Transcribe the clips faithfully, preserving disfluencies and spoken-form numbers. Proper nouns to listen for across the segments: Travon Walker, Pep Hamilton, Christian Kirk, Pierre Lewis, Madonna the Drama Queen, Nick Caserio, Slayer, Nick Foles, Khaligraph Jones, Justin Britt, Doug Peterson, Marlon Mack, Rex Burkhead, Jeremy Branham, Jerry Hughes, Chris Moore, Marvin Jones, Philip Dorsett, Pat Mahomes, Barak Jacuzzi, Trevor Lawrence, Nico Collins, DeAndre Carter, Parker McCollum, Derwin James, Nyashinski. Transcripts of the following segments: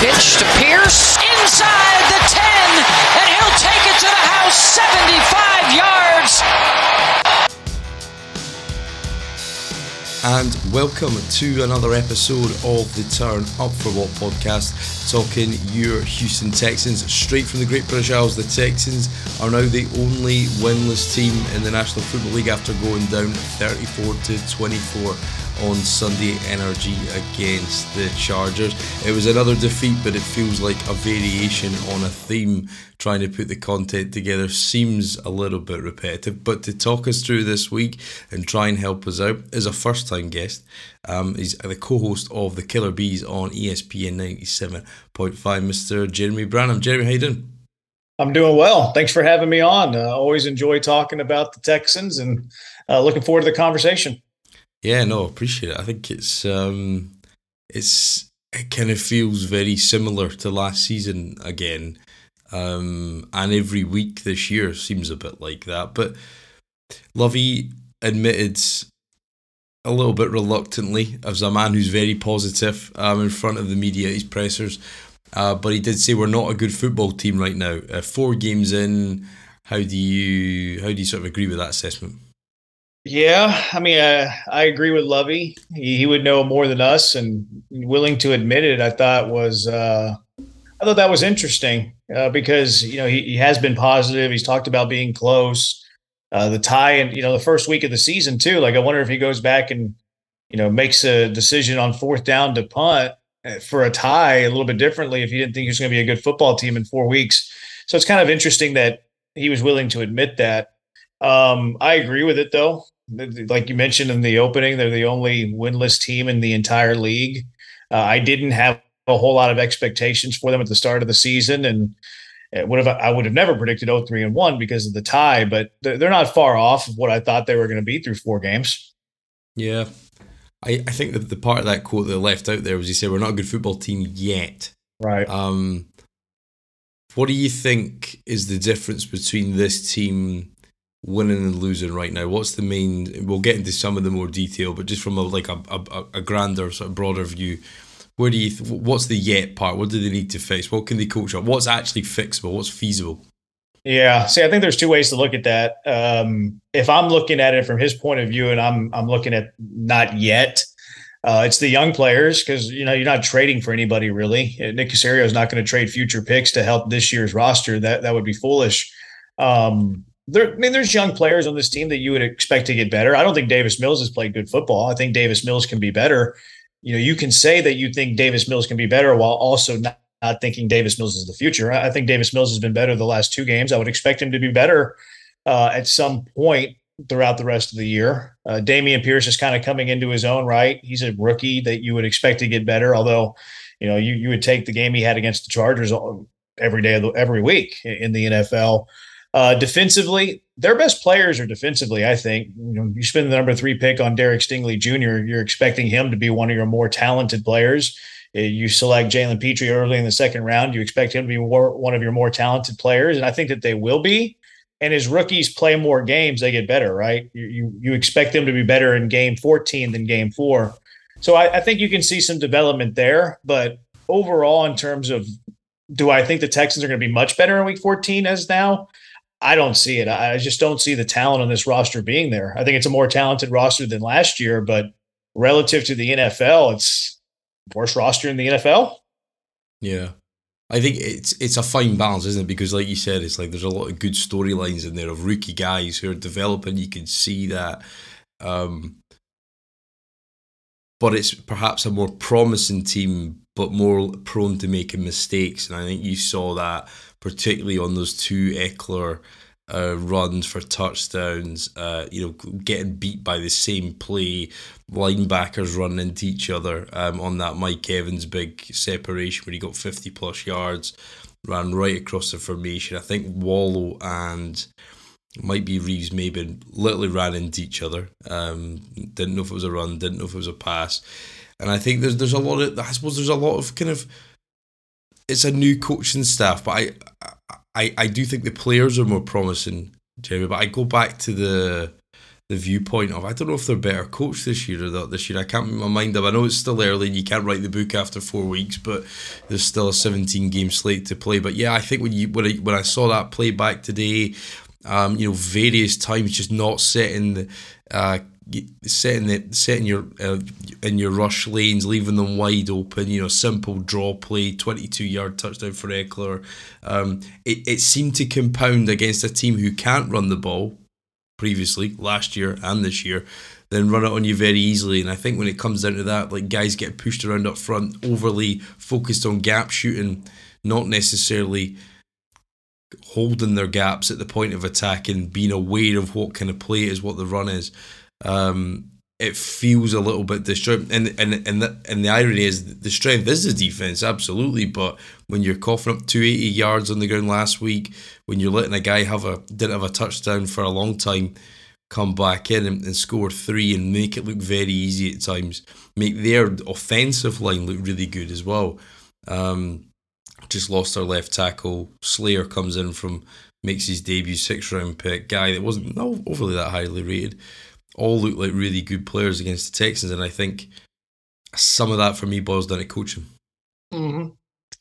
Pitch to Pierce, inside the ten, and he'll take it to the house, seventy-five yards. And welcome to another episode of the Turn Up For What podcast, talking your Houston Texans straight from the Great British Isles. The Texans are now the only winless team in the National Football League after going down thirty-four to twenty-four on Sunday N R G against the Chargers. It was another defeat, but it feels like a variation on a theme. Trying to put the content together seems a little bit repetitive, but to talk us through this week and try and help us out is a first-time guest. Um, he's the co-host of The Killer Bees on E S P N ninety-seven point five, Mister Jeremy Branham. Jeremy, how you doing? I'm doing well. Thanks for having me on. I uh, always enjoy talking about the Texans and uh, looking forward to the conversation. Yeah, no, appreciate it. I think it's um, it's it kind of feels very similar to last season again. Um, and every week this year seems a bit like that. But Lovie admitted a little bit reluctantly, as a man who's very positive um, in front of the media, his pressers, uh, but he did say we're not a good football team right now. Uh, four games in, how do you how do you sort of agree with that assessment? Yeah, I mean, uh, I agree with Lovie. He, he would know more than us, and willing to admit it, I thought was uh, I thought that was interesting. Uh, because, you know, he, he has been positive. He's talked about being close, uh, the tie, and, you know, the first week of the season, too. Like, I wonder if he goes back and, you know, makes a decision on fourth down to punt for a tie a little bit differently if he didn't think he was going to be a good football team in four weeks. So it's kind of interesting that he was willing to admit that. Um, I agree with it, though. Like you mentioned in the opening, they're the only winless team in the entire league. Uh, I didn't have a whole lot of expectations for them at the start of the season, and it would have I would have never predicted oh three and one because of the tie, but they're not far off of what I thought they were going to be through four games. Yeah. I, I think that the part of that quote that I left out there was he said, we're not a good football team yet. Right. Um, what do you think is the difference between this team winning and losing right now? What's the main, we'll get into some of the more detail, but just from a, like a, a, a grander sort of broader view, where do you? Th- what's the yet part? What do they need to fix? What can they coach up? What's actually fixable? What's feasible? Yeah, see, I think there's two ways to look at that. Um, if I'm looking at it from his point of view, and I'm I'm looking at not yet, uh, it's the young players, because you know you're not trading for anybody really. Nick Caserio is not going to trade future picks to help this year's roster. That that would be foolish. Um, there, I mean, there's young players on this team that you would expect to get better. I don't think Davis Mills has played good football. I think Davis Mills can be better. You know, you can say that you think Davis Mills can be better while also not, not thinking Davis Mills is the future. I think Davis Mills has been better the last two games. I would expect him to be better uh, at some point throughout the rest of the year. Uh, Damien Pierce is kind of coming into his own, right? He's a rookie that you would expect to get better, although, you know, you, you would take the game he had against the Chargers every day of the, every week in the N F L. Uh, defensively, their best players are defensively, I think. You know, you spend the number three pick on Derek Stingley Junior, you're expecting him to be one of your more talented players. You select Jalen Pitre early in the second round, you expect him to be more, one of your more talented players, and I think that they will be. And as rookies play more games, they get better, right? You you, you expect them to be better in game fourteen than game four. So I, I think you can see some development there, but overall in terms of do I think the Texans are going to be much better in week fourteen as now? I don't see it. I just don't see the talent on this roster being there. I think it's a more talented roster than last year, but relative to the N F L, it's the worst roster in the N F L. Yeah. I think it's it's a fine balance, isn't it? Because like you said, it's like there's a lot of good storylines in there of rookie guys who are developing. You can see that. Um, but it's perhaps a more promising team, but more prone to making mistakes. And I think you saw that particularly on those two Ekeler uh, runs for touchdowns, uh, you know, getting beat by the same play, linebackers running into each other um, on that Mike Evans big separation where he got fifty plus yards, ran right across the formation. I think Wallow and it might be Reeves-Maybin literally ran into each other. Um, didn't know if it was a run, didn't know if it was a pass. And I think there's there's a lot of, I suppose there's a lot of kind of, it's a new coaching staff, but I, I I do think the players are more promising, Jeremy. But I go back to the the viewpoint of, I don't know if they're better coached this year or not this year. I can't make my mind up. I know it's still early and you can't write the book after four weeks, but there's still a seventeen-game slate to play. But yeah, I think when you when I, when I saw that play back today, um, you know, various times just not setting the uh, setting the setting your uh, in your rush lanes, leaving them wide open. You know, simple draw play, twenty-two-yard touchdown for Ekeler. Um, it it seemed to compound against a team who can't run the ball. Previously, last year and this year, then run it on you very easily. And I think when it comes down to that, like, guys get pushed around up front, overly focused on gap shooting, not necessarily holding their gaps at the point of attack and being aware of what kind of play it is, what the run is. Um, it feels a little bit disjointed. And and and the, and the irony is the strength is the defense, absolutely. But when you're coughing up two hundred eighty yards on the ground last week, when you're letting a guy have a didn't have a touchdown for a long time, come back in and, and score three and make it look very easy at times, make their offensive line look really good as well. Um, just lost our left tackle. Slayer comes in from, makes his debut, six round pick, guy that wasn't overly that highly rated. All look like really good players against the Texans, and I think some of that for me boils down to coaching. Mm-hmm.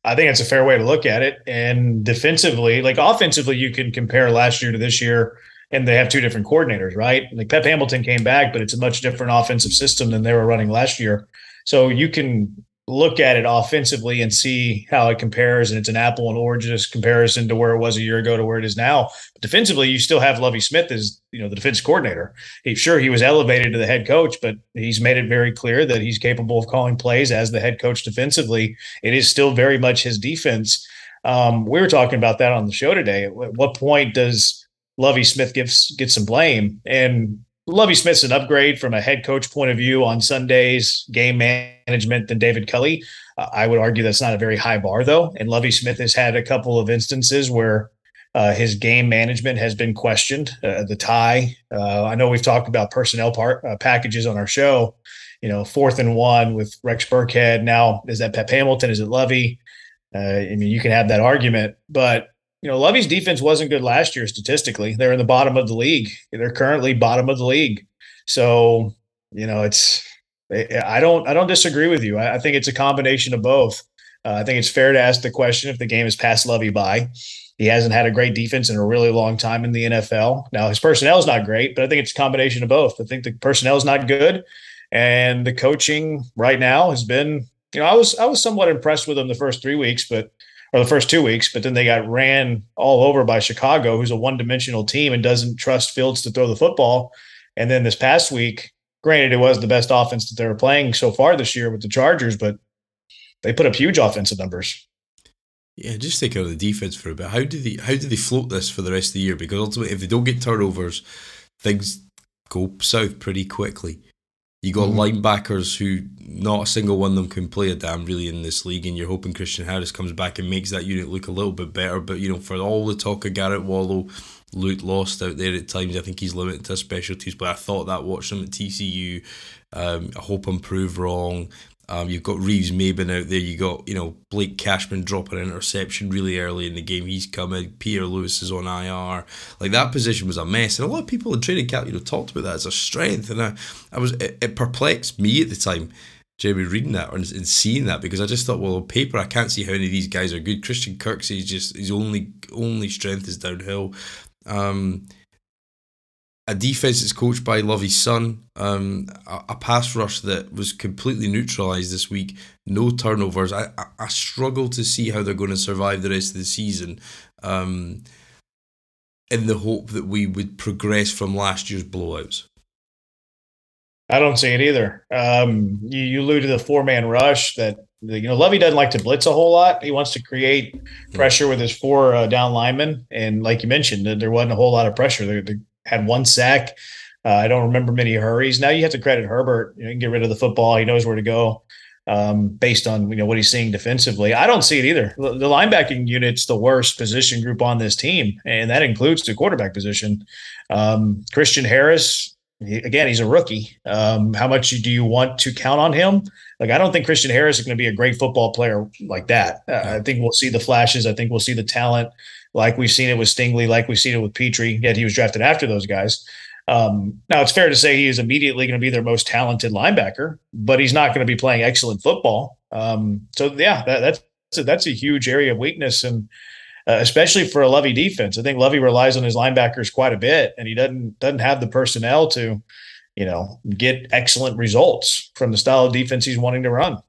I think it's a fair way to look at it. And defensively, like offensively, you can compare last year to this year, and they have two different coordinators, right? Like Pep Hamilton came back, but it's a much different offensive system than they were running last year. So you can look at it offensively and see how it compares, and it's an apple and oranges comparison to where it was a year ago to where it is now. But defensively, you still have Lovie Smith as, you know, the defense coordinator. He, sure, he was elevated to the head coach, but he's made it very clear that he's capable of calling plays as the head coach defensively. It is still very much his defense. Um, we were talking about that on the show today. At what point does Lovie Smith get, get some blame? And Lovie Smith's an upgrade from a head coach point of view on Sundays, game management, than David Kelly. Uh, I would argue that's not a very high bar, though. And Lovie Smith has had a couple of instances where uh, his game management has been questioned. Uh, the tie. Uh, I know we've talked about personnel part, uh, packages on our show. You know, fourth and one with Rex Burkhead. Now, is that Pep Hamilton? Is it Lovie? Uh, I mean, you can have that argument, but you know, Lovie's defense wasn't good last year statistically. They're in the bottom of the league. They're currently bottom of the league. So, you know, it's I don't I don't disagree with you. I think it's a combination of both. Uh, I think it's fair to ask the question if the game has passed Lovie by. He hasn't had a great defense in a really long time in the N F L. Now, his personnel is not great, but I think it's a combination of both. I think the personnel is not good, and the coaching right now has been, you know, I was I was somewhat impressed with him the first three weeks, but or the first two weeks, but then they got ran all over by Chicago, who's a one-dimensional team and doesn't trust Fields to throw the football. And then this past week, granted, it was the best offense that they were playing so far this year with the Chargers, but they put up huge offensive numbers. Yeah, just take out the defense for a bit. How do they how do they float this for the rest of the year? Because ultimately, if they don't get turnovers, things go south pretty quickly. You got mm-hmm. linebackers who not a single one of them can play a damn really in this league, and you're hoping Christian Harris comes back and makes that unit look a little bit better. But, you know, for all the talk of Garrett Wallow, Luke lost out there at times. I think he's limited to specialties, but I thought that watched him at T C U. Um, I hope I'm proved wrong. Um, you've got Reeves-Maybin out there. You got, you know, Blake Cashman dropping an interception really early in the game. He's coming. Pierre Lewis is on I R. Like, that position was a mess. And a lot of people in training camp, you know, talked about that as a strength. And I, I was, it, it perplexed me at the time, Jeremy, reading that and, and seeing that, because I just thought, well, on paper, I can't see how any of these guys are good. Christian Kirksey is just, his only, only strength is downhill. Um, a defense that's coached by Lovie's son, um, a, a pass rush that was completely neutralized this week, no turnovers. I, I, I struggle to see how they're going to survive the rest of the season, um, in the hope that we would progress from last year's blowouts. I don't see it either. Um, you, you alluded to the four-man rush that, you know, Lovie doesn't like to blitz a whole lot. He wants to create pressure with his four uh, down linemen. And like you mentioned, there wasn't a whole lot of pressure. They, they had one sack. Uh, I don't remember many hurries. Now you have to credit Herbert. You know, you can get rid of the football. He knows where to go, um, based on, you know, what he's seeing defensively. I don't see it either. The linebacking unit's the worst position group on this team, and that includes the quarterback position. Um, Christian Harris, again, he's a rookie. Um, how much do you want to count on him? Like, I don't think Christian Harris is going to be a great football player like that. Uh, I think we'll see the flashes. I think we'll see the talent like we've seen it with Stingley, like we've seen it with Pitre, yet he was drafted after those guys. Um, now, it's fair to say he is immediately going to be their most talented linebacker, but he's not going to be playing excellent football. Um, so, yeah, that, that's a, that's a huge area of weakness, and uh, especially for a Lovie defense. I think Lovie relies on his linebackers quite a bit, and he doesn't doesn't have the personnel to, you know, get excellent results from the style of defense he's wanting to run.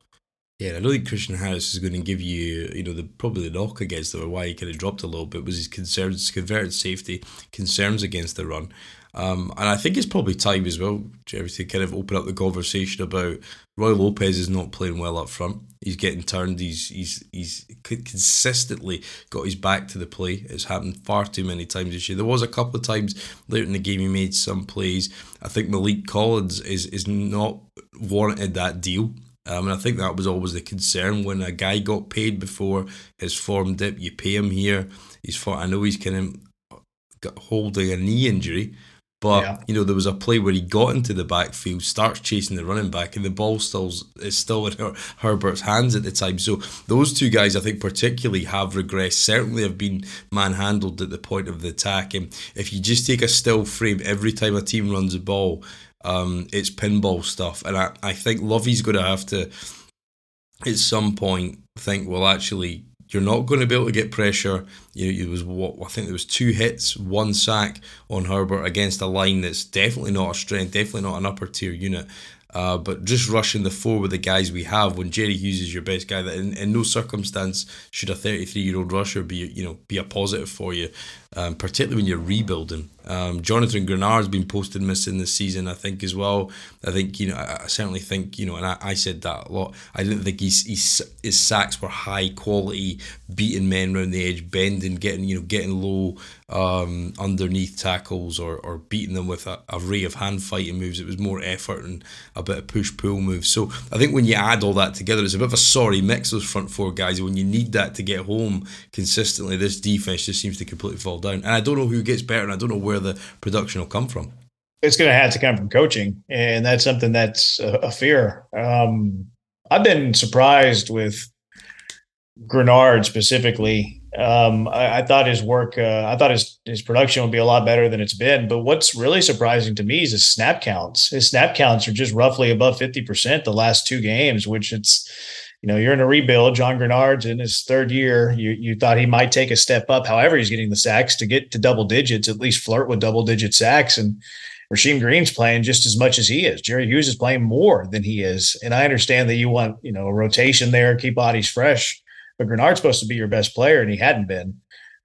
Yeah, I don't think Christian Harris is going to give you, you know, the probably the knock against them, or why he kind of dropped a little bit, was his concerns, converted safety, concerns against the run. Um, and I think it's probably time as well, Jerry, to kind of open up the conversation about Roy Lopez is not playing well up front. He's getting turned. He's he's he's consistently got his back to the play. It's happened far too many times this year. There was a couple of times later in the game he made some plays. I think Malik Collins is is not warranted that deal. Um, and I think that was always the concern when a guy got paid before his form dip. You pay him here. He's fought, I know he's kind of got holding a knee injury. But, yeah. you know, there was a play where he got into the backfield, starts chasing the running back, and the ball still is still in Her- Herbert's hands at the time. So those two guys, I think, particularly have regressed, certainly have been manhandled at the point of the attack. And if you just take a still frame every time a team runs a ball, um, it's pinball stuff. And I, I think Lovie's going to have to, at some point, think, well, actually, you're not going to be able to get pressure. You know, it was what I think there was two hits, one sack on Herbert against a line that's definitely not a strength, definitely not an upper tier unit. Uh, but just rushing the four with the guys we have when Jerry Hughes is your best guy, that in, in no circumstance should a thirty-three-year-old rusher be, you know, be a positive for you, um, particularly when you're rebuilding. Um, Jonathan Greenard has been posted missing this season, I think, as well. I think, you know, I, I certainly think, you know, and I, I said that a lot. I didn't think he's, he's, his sacks were high quality, beating men around the edge, bending, getting, you know, getting low um, underneath tackles or or beating them with a, a array of hand fighting moves. It was more effort and a bit of push-pull moves. So I think when you add all that together, it's a bit of a sorry mix, those front four guys. When you need that to get home consistently, this defense just seems to completely fall down. And I don't know who gets better, and I don't know where the production will come from. It's going to have to come from coaching, and that's something that's a, a fear. Um, I've been surprised with Greenard specifically. Um, I, I thought his work, uh, I thought his, his production would be a lot better than it's been. But what's really surprising to me is his snap counts. His snap counts are just roughly above fifty percent the last two games, which it's, you know, you're in a rebuild. John Greenard's in his third year. You you thought he might take a step up. However, he's getting the sacks to get to double digits, at least flirt with double digit sacks. And Rasheem Green's playing just as much as he is. Jerry Hughes is playing more than he is. And I understand that you want, you know, a rotation there, keep bodies fresh, but Greenard's supposed to be your best player, and he hadn't been.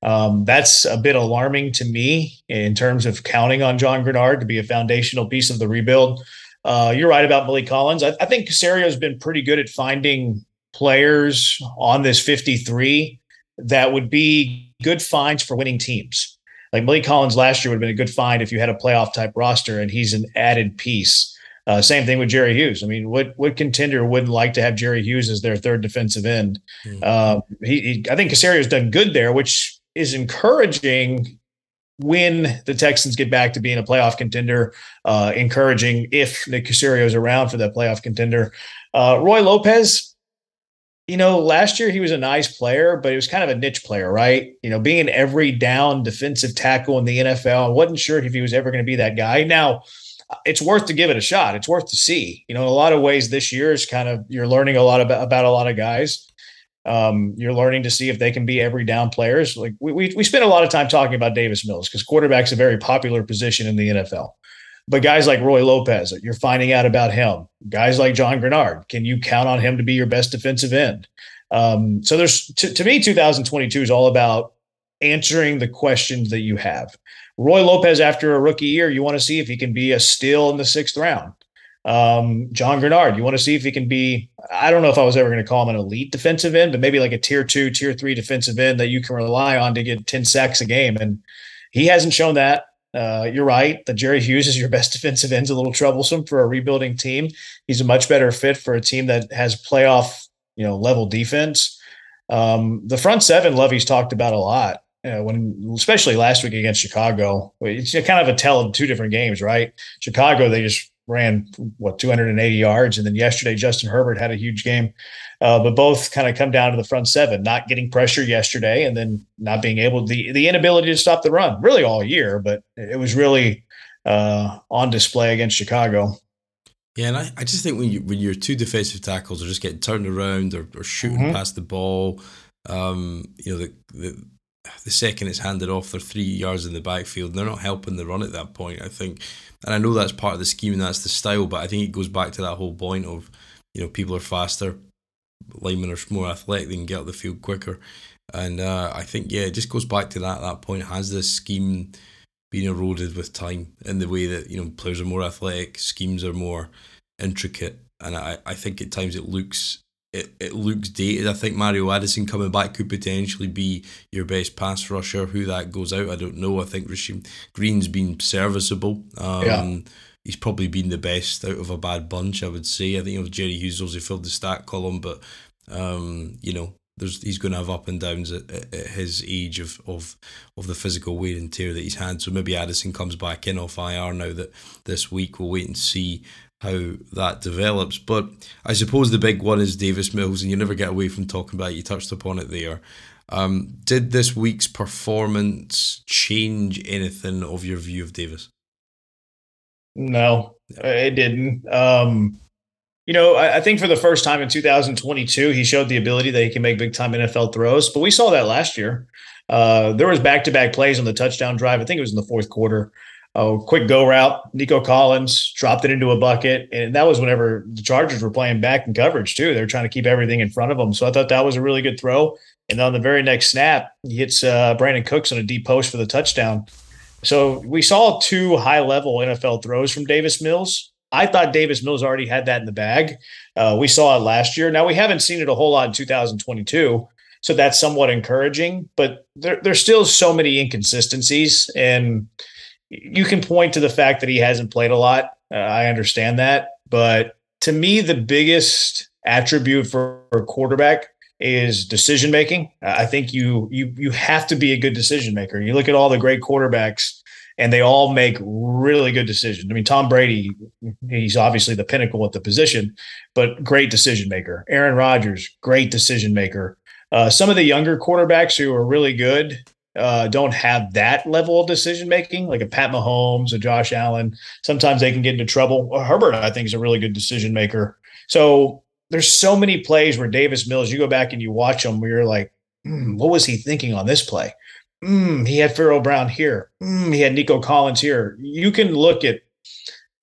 Um, that's a bit alarming to me in terms of counting on John Greenard to be a foundational piece of the rebuild. Uh, you're right about Malik Collins. I, I think Casario's been pretty good at finding players on this fifty-three that would be good finds for winning teams. Like Malik Collins last year would have been a good find if you had a playoff type roster, and he's an added piece. Uh, same thing with Jerry Hughes. I mean, what what contender wouldn't like to have Jerry Hughes as their third defensive end? Mm-hmm. Uh, he, he, I think Casario's done good there, which is encouraging. When the Texans get back to being a playoff contender, uh, encouraging if Nick Caserio is around for that playoff contender. Uh, Roy Lopez, you know, last year he was a nice player, but he was kind of a niche player, right? You know, being every down defensive tackle in the N F L, I wasn't sure if he was ever going to be that guy. Now, it's worth to give it a shot. It's worth to see. You know, in a lot of ways this year is kind of, you're learning a lot about, about a lot of guys. Um, you're learning to see if they can be every down players. Like we, we, we spend a lot of time talking about Davis Mills because quarterback's a very popular position in the N F L, but guys like Roy Lopez, you're finding out about him. Guys like John Greenard, can you count on him to be your best defensive end? Um, so there's to, to me, two thousand twenty-two is all about answering the questions that you have. Roy Lopez, after a rookie year, you want to see if he can be a steal in the sixth round. Um, John Greenard, you want to see if he can be, I don't know if I was ever going to call him an elite defensive end, but maybe like a tier two, tier three defensive end that you can rely on to get ten sacks a game. And he hasn't shown that. Uh, you're right. The Jerry Hughes is your best defensive end's a little troublesome for a rebuilding team. He's a much better fit for a team that has playoff, you know, level defense. Um, the front seven Lovie's talked about a lot. Uh, when especially last week against Chicago, it's kind of a tell of two different games, right? Chicago, they just ran, what, two hundred eighty yards. And then yesterday, Justin Herbert had a huge game. Uh, but both kind of come down to the front seven, not getting pressure yesterday and then not being able to, the, the inability to stop the run really all year. But it was really uh, on display against Chicago. Yeah, and I, I just think when you when your two defensive tackles are just getting turned around or, or shooting mm-hmm. past the ball, um, you know, the, the the second it's handed off, they're three yards in the backfield, and they're not helping the run at that point, I think. And I know that's part of the scheme and that's the style, but I think it goes back to that whole point of, you know, people are faster, linemen are more athletic, they can get up the field quicker. And uh, I think, yeah, it just goes back to that that point. Has this scheme been eroded with time in the way that, you know, players are more athletic, schemes are more intricate? And I, I think at times it looks it, it looks dated. I think Mario Addison coming back could potentially be your best pass rusher. Who that goes out, I don't know. I think Christian Green's been serviceable. Um, yeah. He's probably been the best out of a bad bunch, I would say. I think, you know, Jerry Hughes also filled the stat column, but, um, you know, There's, he's going to have up and downs at, at, at his age of, of of the physical wear and tear that he's had. So maybe Addison comes back in off I R now that this week. We'll wait and see how that develops. But I suppose the big one is Davis Mills, and you never get away from talking about it. You touched upon it there. Um, did this week's performance change anything of your view of Davis? No, it didn't. Um You know, I think for the first time in two thousand twenty-two, he showed the ability that he can make big-time N F L throws, but we saw that last year. Uh, there was back-to-back plays on the touchdown drive. I think it was in the fourth quarter. Oh, quick go route. Nico Collins dropped it into a bucket, and that was whenever the Chargers were playing back in coverage, too. They were trying to keep everything in front of them, so I thought that was a really good throw. And on the very next snap, he hits uh, Brandon Cooks on a deep post for the touchdown. So we saw two high-level N F L throws from Davis Mills. I thought Davis Mills already had that in the bag. Uh, we saw it last year. Now, we haven't seen it a whole lot in two thousand twenty-two, so that's somewhat encouraging. But there, there's still so many inconsistencies, and you can point to the fact that he hasn't played a lot. Uh, I understand that. But to me, the biggest attribute for a quarterback is decision-making. Uh, I think you you you have to be a good decision-maker. You look at all the great quarterbacks, and they all make really good decisions. I mean, Tom Brady, he's obviously the pinnacle at the position, but great decision maker. Aaron Rodgers, great decision maker. Uh, some of the younger quarterbacks who are really good uh, don't have that level of decision making, like a Pat Mahomes, a Josh Allen. Sometimes they can get into trouble. Herbert, I think, is a really good decision maker. So there's so many plays where Davis Mills, you go back and you watch them where you're like, mm, what was he thinking on this play? Mm, he had Farrell Brown here. Mm, he had Nico Collins here. You can look at,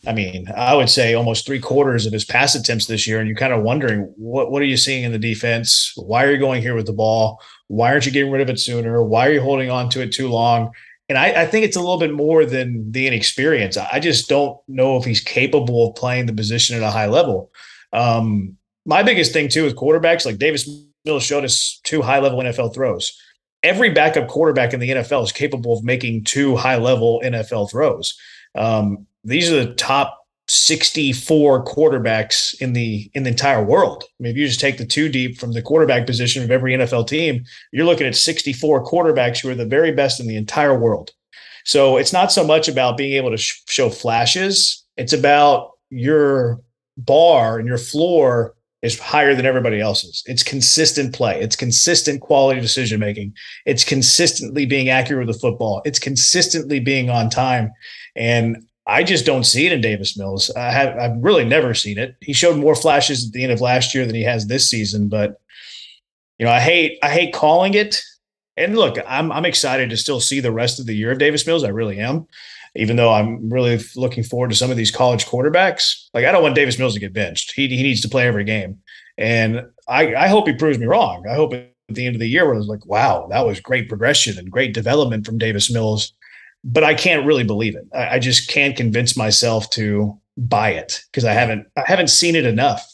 I mean, I would say almost three quarters of his pass attempts this year, and you're kind of wondering, what, what are you seeing in the defense? Why are you going here with the ball? Why aren't you getting rid of it sooner? Why are you holding on to it too long? And I, I think it's a little bit more than the inexperience. I just don't know if he's capable of playing the position at a high level. Um, my biggest thing, too, with quarterbacks, like Davis Mills showed us two high-level N F L throws. Every backup quarterback in the N F L is capable of making two high-level N F L throws. Um, these are the top sixty-four quarterbacks in the in the entire world. I mean, if you just take the two deep from the quarterback position of every N F L team, you're looking at sixty-four quarterbacks who are the very best in the entire world. So it's not so much about being able to sh- show flashes. It's about your bar and your floor is higher than everybody else's. It's consistent play. It's consistent quality decision-making. It's consistently being accurate with the football. It's consistently being on time. And I just don't see it in Davis Mills. I have, I've really never seen it. He showed more flashes at the end of last year than he has this season. But, you know, I hate, I hate calling it. And look, I'm I'm excited to still see the rest of the year of Davis Mills. I really am, even though I'm really looking forward to some of these college quarterbacks. Like, I don't want Davis Mills to get benched. He he needs to play every game. And I, I hope he proves me wrong. I hope at the end of the year where I was like, wow, that was great progression and great development from Davis Mills. But I can't really believe it. I, I just can't convince myself to buy it because I haven't I haven't seen it enough.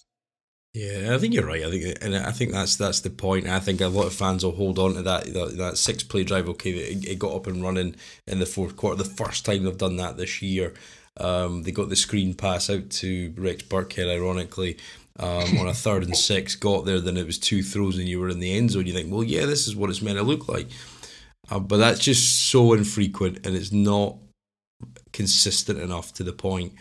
Yeah, I think you're right. I think, and I think that's that's the point. I think a lot of fans will hold on to that that, that six play drive. Okay, it, it got up and running in the fourth quarter. The first time they've done that this year. Um, they got the screen pass out to Rex Burkhead, ironically, um, on a third and six. Got there, then it was two throws, and you were in the end zone. You think, well, yeah, this is what it's meant to look like. Uh, but that's just so infrequent, and it's not consistent enough to the point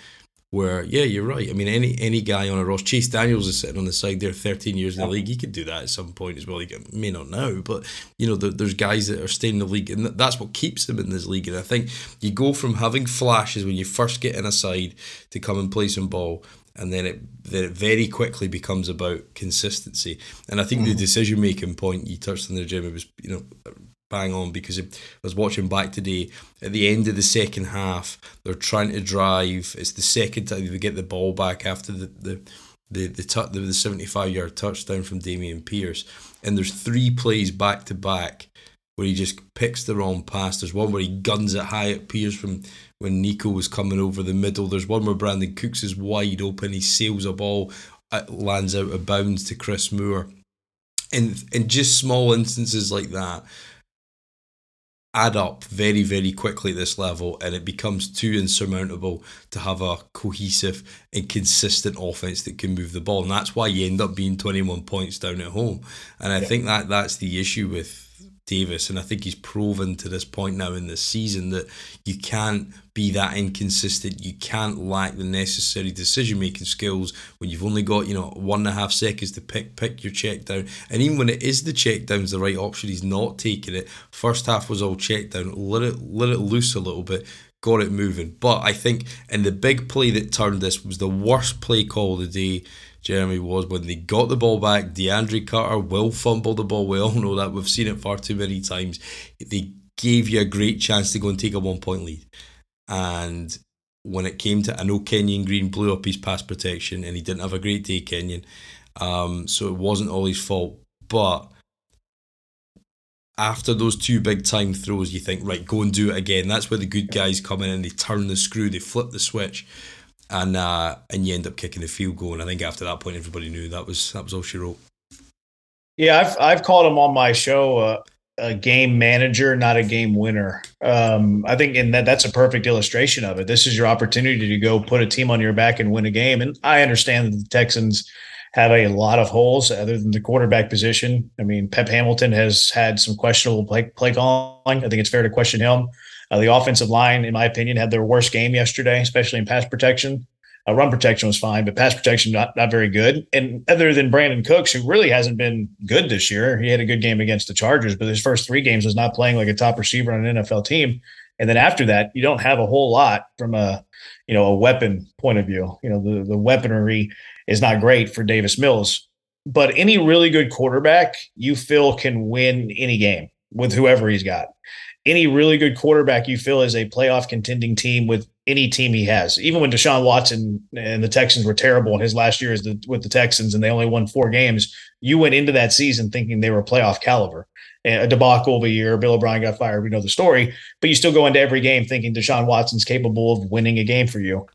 where, yeah, you're right. I mean, any any guy on a roster, Chase Daniels is sitting on the side there, thirteen years in the league. He could do that at some point as well. He may not now, but, you know, there, there's guys that are staying in the league, and that's what keeps them in this league. And I think you go from having flashes when you first get in a side to come and play some ball, and then it, then it very quickly becomes about consistency. And I think mm-hmm. the decision-making point you touched on there, Jim, it was, you know, bang on, because I was watching back today at the end of the second half, they're trying to drive. It's the second time they get the ball back after the the the the, tu- the seventy-five yard touchdown from Damien Pierce, and there's three plays back to back where he just picks the wrong pass. There's one where he guns it high at Pierce from when Nico was coming over the middle. There's one where Brandon Cooks is wide open. He sails a ball, it lands out of bounds to Chris Moore, and and just small instances like that add up very, very quickly at this level, and it becomes too insurmountable to have a cohesive and consistent offense that can move the ball. And that's why you end up being twenty-one points down at home. And I yeah. think that that's the issue with Davis, and I think he's proven to this point now in this season that you can't be that inconsistent. You can't lack the necessary decision-making skills when you've only got, you know, one and a half seconds to pick pick your check down. And even when it is the check down's the right option, he's not taking it. First half was all check down, let it, let it loose a little bit, got it moving. But I think, and the big play that turned this was the worst play call of the day, Jeremy, was when they got the ball back. DeAndre Carter will fumble the ball. We all know that. We've seen it far too many times. They gave you a great chance to go and take a one-point lead. And when it came to, I know Kenyon Green blew up his pass protection and he didn't have a great day, Kenyon. Um, so it wasn't all his fault. But after those two big time throws, you think, right, go and do it again. That's where the good guys come in and they turn the screw, they flip the switch. And uh, and you end up kicking the field goal, and I think after that point, everybody knew that was that was all she wrote. Yeah, I've I've called him on my show uh, a game manager, not a game winner. Um, I think, and that that's a perfect illustration of it. This is your opportunity to go put a team on your back and win a game. And I understand that the Texans have a lot of holes other than the quarterback position. I mean, Pep Hamilton has had some questionable play play calling. I think it's fair to question him. Uh, the offensive line, in my opinion, had their worst game yesterday, especially in pass protection. Uh, run protection was fine, but pass protection, not, not very good. And other than Brandon Cooks, who really hasn't been good this year, he had a good game against the Chargers, but his first three games was not playing like a top receiver on an N F L team. And then after that, you don't have a whole lot from a, you know, a weapon point of view. You know, the, the weaponry is not great for Davis Mills, but any really good quarterback you feel can win any game with whoever he's got. Any really good quarterback you feel is a playoff contending team with any team he has. Even when Deshaun Watson and the Texans were terrible in his last year with the Texans and they only won four games, you went into that season thinking they were playoff caliber. A debacle of a year, Bill O'Brien got fired, we know the story, but you still go into every game thinking Deshaun Watson's capable of winning a game for you.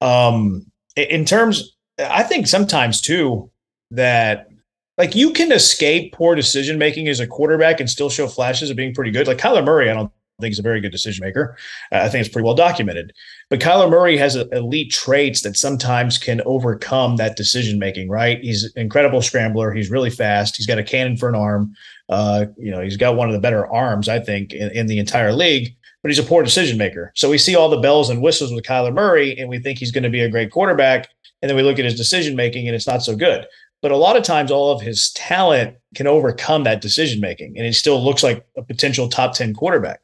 Um, in terms, I think sometimes too that – like, you can escape poor decision-making as a quarterback and still show flashes of being pretty good. Like, Kyler Murray, I don't think is a very good decision-maker. Uh, I think it's pretty well documented. But Kyler Murray has a, elite traits that sometimes can overcome that decision-making, right? He's an incredible scrambler. He's really fast. He's got a cannon for an arm. Uh, you know, he's got one of the better arms, I think, in, in the entire league. But he's a poor decision-maker. So we see all the bells and whistles with Kyler Murray, and we think he's going to be a great quarterback. And then we look at his decision-making, and it's not so good. But a lot of times all of his talent can overcome that decision-making, and he still looks like a potential top ten quarterback.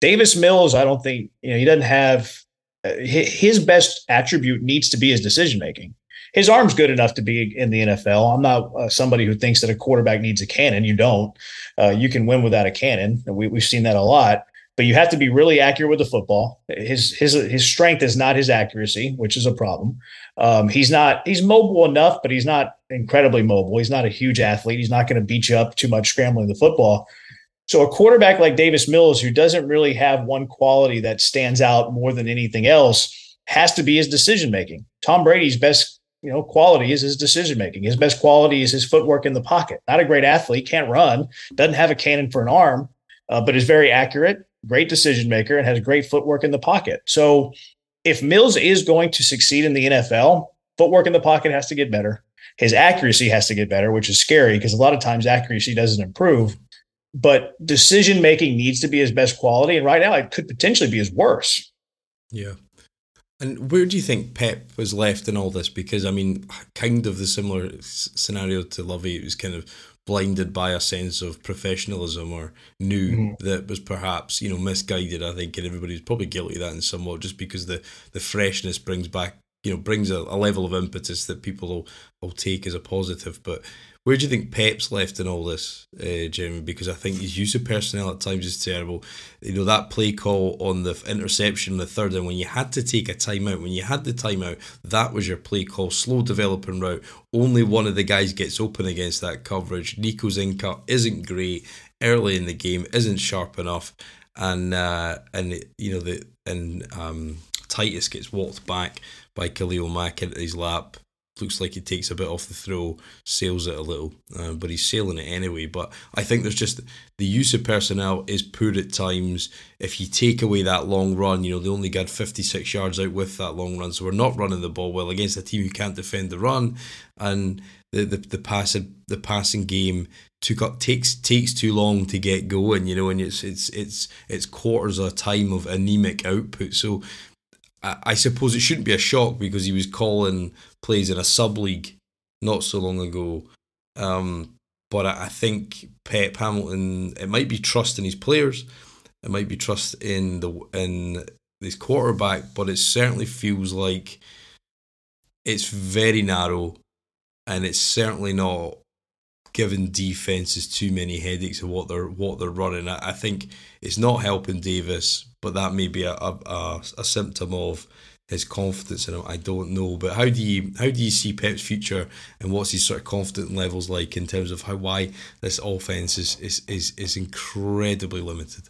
Davis Mills, I don't think, you know, he doesn't have uh, his best attribute needs to be his decision-making. His arm's good enough to be in the N F L. I'm not uh, somebody who thinks that a quarterback needs a cannon. You don't. Uh, you can win without a cannon. We, we've seen that a lot. But you have to be really accurate with the football. His his his strength is not his accuracy, which is a problem. Um, he's not he's mobile enough, but he's not incredibly mobile. He's not a huge athlete. He's not going to beat you up too much scrambling the football. So a quarterback like Davis Mills, who doesn't really have one quality that stands out more than anything else, has to be his decision making. Tom Brady's best, you know, quality is his decision making. His best quality is his footwork in the pocket. Not a great athlete, can't run, doesn't have a cannon for an arm, uh, but is very accurate. Great decision maker and has great footwork in the pocket. So if Mills is going to succeed in the N F L, footwork in the pocket has to get better. His accuracy has to get better, which is scary because a lot of times accuracy doesn't improve, but decision making needs to be his best quality. And right now it could potentially be his worst. Yeah. And where do you think Pep was left in all this? Because, I mean, kind of the similar s- scenario to Lovie, it was kind of blinded by a sense of professionalism or knew mm. that was perhaps, you know, misguided, I think, and everybody's probably guilty of that in somewhat just because the, the freshness brings back, you know, brings a, a level of impetus that people will, will take as a positive. But where do you think Pep's left in all this, uh, Jeremy? Because I think his use of personnel at times is terrible. You know, that play call on the interception in the third, and when you had to take a timeout, when you had the timeout, that was your play call. Slow developing route. Only one of the guys gets open against that coverage. Nico's in cut isn't great early in the game, isn't sharp enough, and uh, and you know the and um, Titus gets walked back by Khalil Mack into his lap. Looks like he takes a bit off the throw, sails it a little, uh, but he's sailing it anyway. But I think there's just the use of personnel is poor at times. If you take away that long run, you know, they only got fifty-six yards out with that long run, so we're not running the ball well against a team who can't defend the run. And the the, the, pass, the passing game took up, takes takes too long to get going, you know, and it's it's it's it's quarters of a time of anemic output. So I suppose it shouldn't be a shock because he was calling plays in a sub-league not so long ago. Um, but I think Pep Hamilton, it might be trust in his players, it might be trust in the in his quarterback, but it certainly feels like it's very narrow and it's certainly not giving defenses too many headaches of what they're what they're running. I, I think it's not helping Davis, but that may be a, a a symptom of his confidence in him. I don't know, but how do you how do you see Pep's future and what's his sort of confidence levels like in terms of how why this offense is is is, is incredibly limited?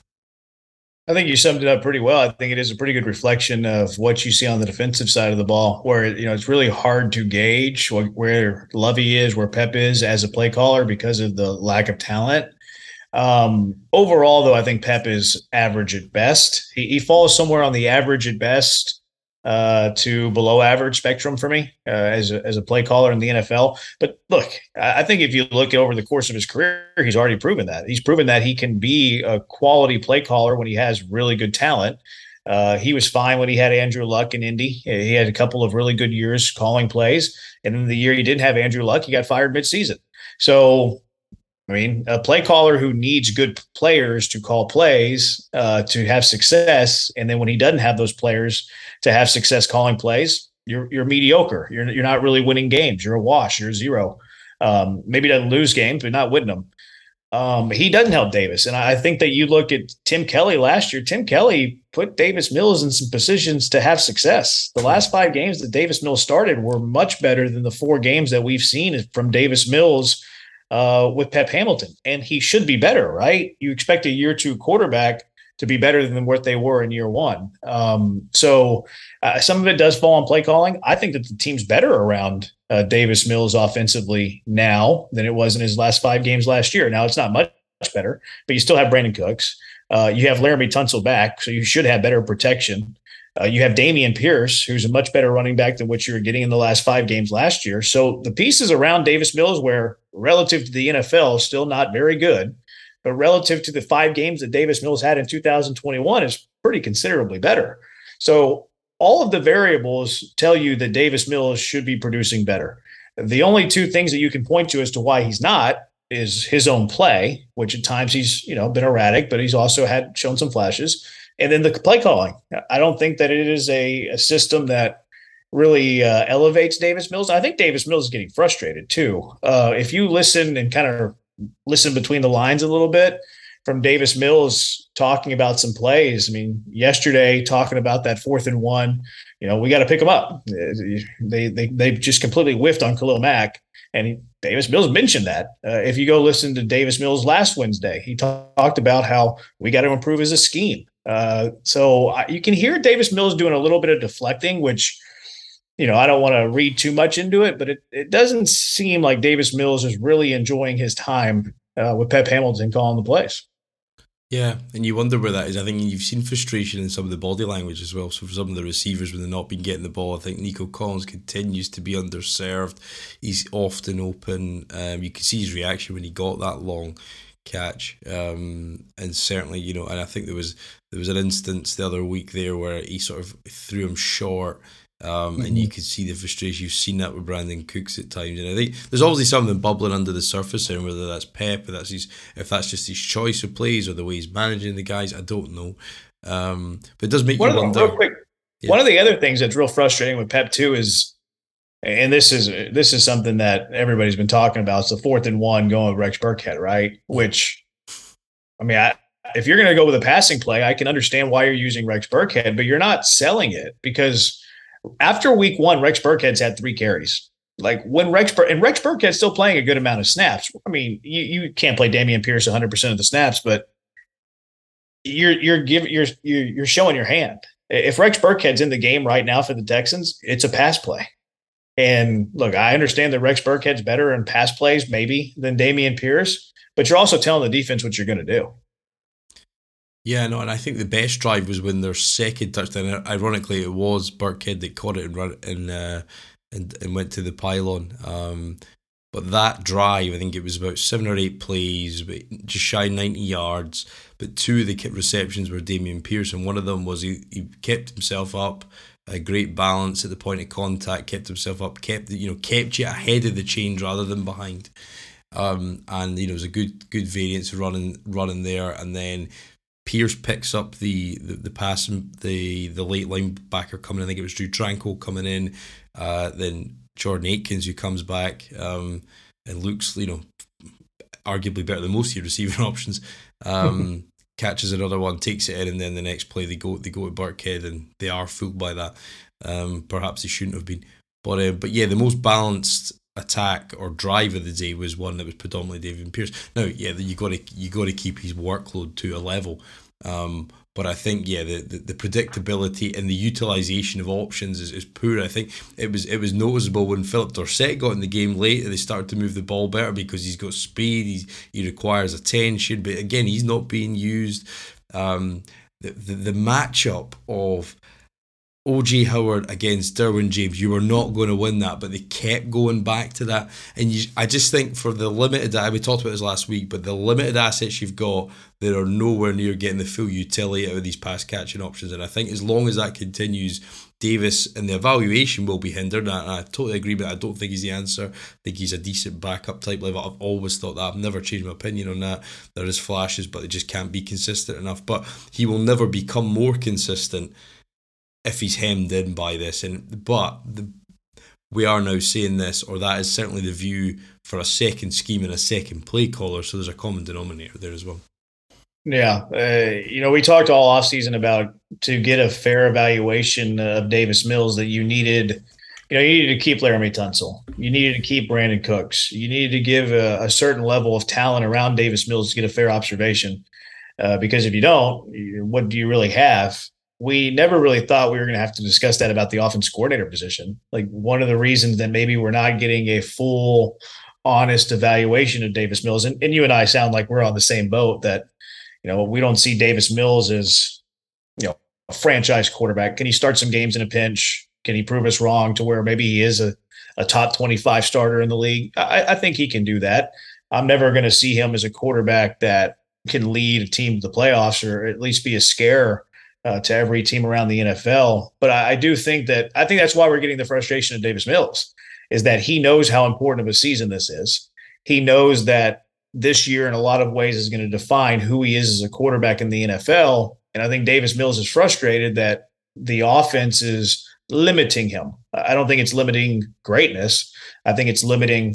I think you summed it up pretty well. I think it is a pretty good reflection of what you see on the defensive side of the ball, where, you know, it's really hard to gauge what, where Lovie is, where Pep is as a play caller because of the lack of talent. Um, overall, though, I think Pep is average at best. He, he falls somewhere on the average at best uh, to below average spectrum for me uh, as a, as a play caller in the N F L. But look, I think if you look over the course of his career, he's already proven that. He's proven that he can be a quality play caller when he has really good talent. Uh, he was fine when he had Andrew Luck in Indy. He had a couple of really good years calling plays. And in the year he didn't have Andrew Luck, he got fired midseason. So, I mean, a play caller who needs good players to call plays uh, to have success, and then when he doesn't have those players to have success calling plays, you're you're mediocre. You're you're not really winning games. You're a wash. You're a zero. Um, maybe doesn't lose games, but not winning them. Um, he doesn't help Davis. And I think that you look at Tim Kelly last year. Tim Kelly put Davis Mills in some positions to have success. The last five games that Davis Mills started were much better than the four games that we've seen from Davis Mills uh, with Pep Hamilton. And he should be better, right? You expect a year two quarterback to be better than what they were in year one. Um, so uh, some of it does fall on play calling. I think that the team's better around uh, Davis Mills offensively now than it was in his last five games last year. Now it's not much better, but you still have Brandon Cooks. Uh, you have Laramie Tunsil back, so you should have better protection. Uh, you have Damien Pierce, who's a much better running back than what you were getting in the last five games last year. So the pieces around Davis Mills were, relative to the N F L, still not very good, but relative to the five games that Davis Mills had in two thousand twenty-one is pretty considerably better. So all of the variables tell you that Davis Mills should be producing better. The only two things that you can point to as to why he's not is his own play, which at times he's, you know, been erratic, but he's also had shown some flashes. And then the play calling. I don't think that it is a, a system that really uh, elevates Davis Mills. I think Davis Mills is getting frustrated too. Uh, if you listen and kind of listen between the lines a little bit from Davis Mills talking about some plays. I mean, yesterday talking about that fourth and one, you know, we got to pick them up. They, they, they just completely whiffed on Khalil Mack, and Davis Mills mentioned that. Uh, if you go listen to Davis Mills last Wednesday, he talk, talked about how we got to improve as a scheme. Uh, so I, you can hear Davis Mills doing a little bit of deflecting, which, you know, I don't want to read too much into it, but it, it doesn't seem like Davis Mills is really enjoying his time uh, with Pep Hamilton calling the plays. Yeah, and you wonder where that is. I think you've seen frustration in some of the body language as well. So for some of the receivers, when they're not been getting the ball, I think Nico Collins continues to be underserved. He's often open. Um, you can see his reaction when he got that long catch. Um, and certainly, you know, and I think there was there was an instance the other week there where he sort of threw him short. Um, and you could see the frustration. You've seen that with Brandon Cooks at times, and I think there's obviously something bubbling under the surface, and whether that's Pep, or that's his, if that's just his choice of plays or the way he's managing the guys, I don't know. Um, but it does make one you wonder. Real quick, yeah. One of the other things that's real frustrating with Pep too is, and this is this is something that everybody's been talking about. It's the fourth and one going with Rex Burkhead, right? Which, I mean, I. If you're going to go with a passing play, I can understand why you're using Rex Burkhead, but you're not selling it because. After week one, Rex Burkhead's had three carries. Like when Rex Bur- and Rex Burkhead's still playing a good amount of snaps. I mean, you, you can't play Damien Pierce one hundred percent of the snaps, but you're you're giving you're you're showing your hand. If Rex Burkhead's in the game right now for the Texans, it's a pass play. And look, I understand that Rex Burkhead's better in pass plays maybe than Damien Pierce, but you're also telling the defense what you're going to do. Yeah, no, and I think the best drive was when their second touchdown. Ironically, it was Burkhead that caught it and run, and, uh, and and went to the pylon. Um, but that drive, I think it was about seven or eight plays, just shy ninety yards. But two of the receptions were Damien Pierce, and one of them was he, he kept himself up, a great balance at the point of contact, kept himself up, kept you know kept you ahead of the chains rather than behind. Um, and you know it was a good good variance running running there, and then. Pierce picks up the, the, the pass and the, the late linebacker coming in. I think it was Drew Tranquil coming in. Uh, then Jordan Aitkins, who comes back um, and looks, you know, arguably better than most of your receiving options, um, catches another one, takes it in, and then the next play they go they go to Burkhead, and they are fooled by that. Um, perhaps they shouldn't have been. But, uh, but yeah, the most balanced attack or drive of the day was one that was predominantly David Pierce. Now, yeah, you got to you got to keep his workload to a level, um, but I think yeah, the, the the predictability and the utilization of options is, is poor. I think it was it was noticeable when Philip Dorsett got in the game late and they started to move the ball better because he's got speed. He's, he requires attention, but again, he's not being used. Um, the, the the matchup of O J Howard against Derwin James, you were not going to win that, but they kept going back to that. And you, I just think for the limited, we talked about this last week, but the limited assets you've got, they are nowhere near getting the full utility out of these pass catching options. And I think as long as that continues, Davis and the evaluation will be hindered. And I, I totally agree, but I don't think he's the answer. I think he's a decent backup type level. I've always thought that. I've never changed my opinion on that. There is flashes, but they just can't be consistent enough. But he will never become more consistent if he's hemmed in by this. And but the, we are now seeing this, or that is certainly the view for a second scheme and a second play caller, so there's a common denominator there as well. Yeah, uh, you know, we talked all offseason about to get a fair evaluation of Davis Mills that you needed, you know, you needed to keep Laramie Tunsil, you needed to keep Brandon Cooks, you needed to give a, a certain level of talent around Davis Mills to get a fair observation, uh, because if you don't, what do you really have? We never really thought we were going to have to discuss that about the offense coordinator position. Like one of the reasons that maybe we're not getting a full, honest evaluation of Davis Mills. And, and you and I sound like we're on the same boat that, you know, we don't see Davis Mills as, you know, a franchise quarterback. Can he start some games in a pinch? Can he prove us wrong to where maybe he is a, a top twenty-five starter in the league? I, I think he can do that. I'm never going to see him as a quarterback that can lead a team to the playoffs or at least be a scare Uh, to every team around the N F L. But I, I do think that I think that's why we're getting the frustration of Davis Mills, is that he knows how important of a season this is. He knows that this year in a lot of ways is going to define who he is as a quarterback in the N F L. And I think Davis Mills is frustrated that the offense is limiting him. I don't think it's limiting greatness. I think it's limiting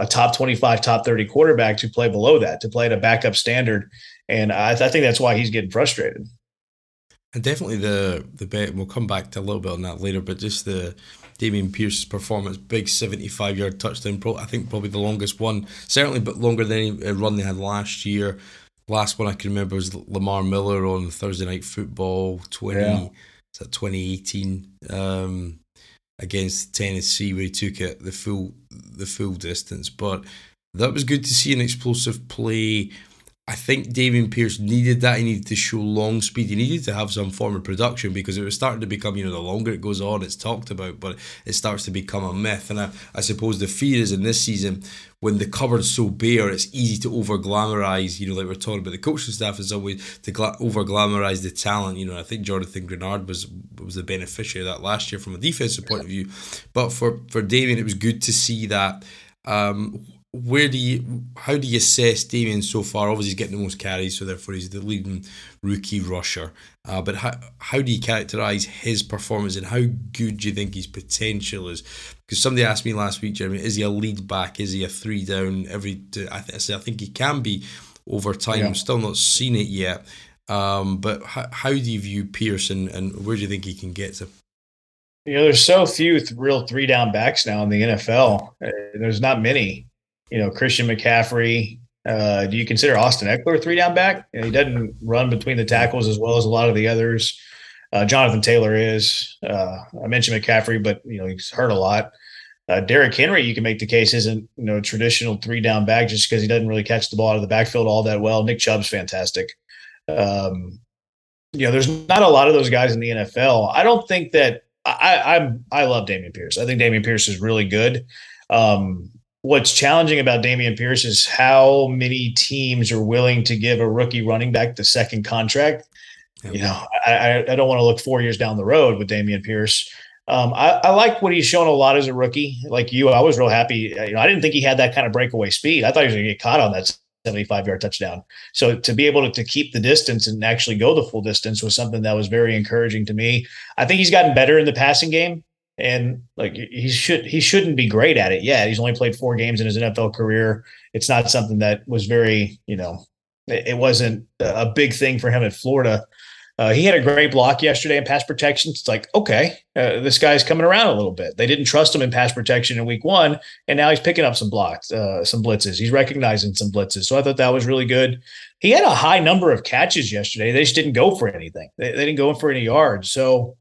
a top twenty-five, top thirty quarterback to play below that, to play at a backup standard. And I, I think that's why he's getting frustrated. And definitely the the bet, and we'll come back to a little bit on that later, but just the Damien Pierce's performance, big seventy-five-yard touchdown, pro, I think probably the longest one, certainly but longer than any run they had last year. Last one I can remember was Lamar Miller on Thursday Night Football, twenty yeah. Is that twenty eighteen, um, against Tennessee, where he took it the full the full distance. But that was good to see an explosive play. I think Damien Pierce needed that. He needed to show long speed. He needed to have some form of production because it was starting to become, you know, the longer it goes on, it's talked about, but it starts to become a myth. And I, I suppose the fear is in this season, when the cupboard's so bare, it's easy to over-glamorise, you know, like we're talking about the coaching staff in some ways, to gla- over-glamorise the talent, you know. I think Jonathan Greenard was was the beneficiary of that last year from a defensive point of view. But for, for Damien, it was good to see that. Um, Where do you, how do you assess Damien so far? Obviously, he's getting the most carries, so therefore he's the leading rookie rusher. Uh, but how how do you characterise his performance, and how good do you think his potential is? Because somebody asked me last week, Jeremy, is he a lead back? Is he a three down? Every I, th- I said I think he can be over time. Yeah. I'm still not seen it yet. Um, but how how do you view Pierce, and, and where do you think he can get to? You know, there's so few th- real three down backs now in the N F L. Uh, there's not many. You know, Christian McCaffrey, uh, do you consider Austin Ekeler a three-down back? You know, he doesn't run between the tackles as well as a lot of the others. Uh, Jonathan Taylor is. Uh, I mentioned McCaffrey, but, you know, he's hurt a lot. Uh, Derrick Henry, you can make the case, isn't, you know, traditional three-down back just because he doesn't really catch the ball out of the backfield all that well. Nick Chubb's fantastic. Um, you know, there's not a lot of those guys in the N F L. I don't think that I, – I I love Damien Pierce. I think Damien Pierce is really good. Um What's challenging about Damien Pierce is how many teams are willing to give a rookie running back the second contract. Yeah. You know, I, I don't want to look four years down the road with Damien Pierce. Um, I, I like what he's shown a lot as a rookie. Like you, I was real happy. You know, I didn't think he had that kind of breakaway speed. I thought he was going to get caught on that seventy-five-yard touchdown. So to be able to, to keep the distance and actually go the full distance was something that was very encouraging to me. I think he's gotten better in the passing game. And like he should, he shouldn't be great at it yet. He's only played four games in his N F L career. It's not something that was very, you know, it wasn't a big thing for him at Florida. Uh, he had a great block yesterday in pass protection. It's like, okay, uh, this guy's coming around a little bit. They didn't trust him in pass protection in week one, and now he's picking up some blocks, uh, some blitzes. He's recognizing some blitzes. So I thought that was really good. He had a high number of catches yesterday. They just didn't go for anything. They, they didn't go in for any yards. So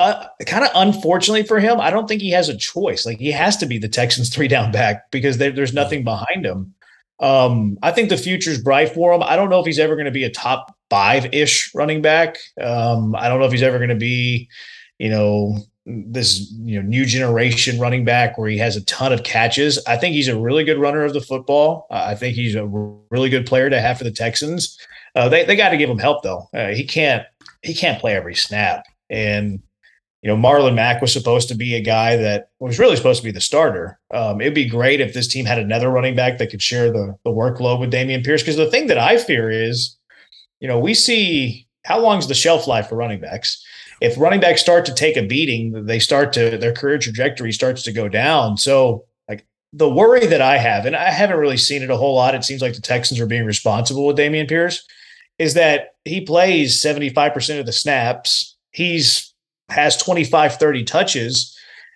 Uh, kind of unfortunately for him, I don't think he has a choice. Like he has to be the Texans three down back because they, there's nothing behind him. Um, I think the future's bright for him. I don't know if he's ever going to be a top five-ish running back. Um, I don't know if he's ever going to be, you know, this you know new generation running back where he has a ton of catches. I think he's a really good runner of the football. Uh, I think he's a really good player to have for the Texans. Uh, they they got to give him help though. Uh, he can't he can't play every snap. And you know, Marlon Mack was supposed to be a guy that was really supposed to be the starter. Um, it'd be great if this team had another running back that could share the, the workload with Damien Pierce. Because the thing that I fear is, you know, we see how long's the shelf life for running backs. If running backs start to take a beating, they start to their career trajectory starts to go down. So like the worry that I have, and I haven't really seen it a whole lot. It seems like the Texans are being responsible with Damien Pierce, is that he plays seventy-five percent of the snaps. He's has twenty-five, thirty touches.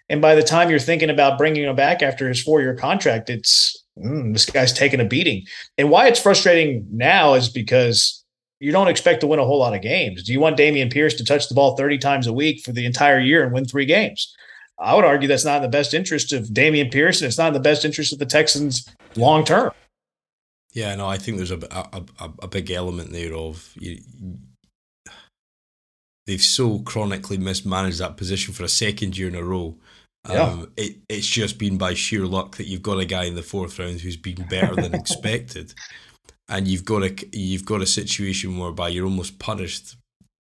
And by the time you're thinking about bringing him back after his four-year contract, it's mm, this guy's taking a beating. And why it's frustrating now is because you don't expect to win a whole lot of games. Do you want Damien Pierce to touch the ball thirty times a week for the entire year and win three games? I would argue that's not in the best interest of Damien Pierce, and it's not in the best interest of the Texans long-term. Yeah, no, I think there's a, a, a, a big element there of you, they've so chronically mismanaged that position for a second year in a row. Um, yeah. it, it's just been by sheer luck that you've got a guy in the fourth round who's been better than expected, and you've got a you've got a situation whereby you're almost punished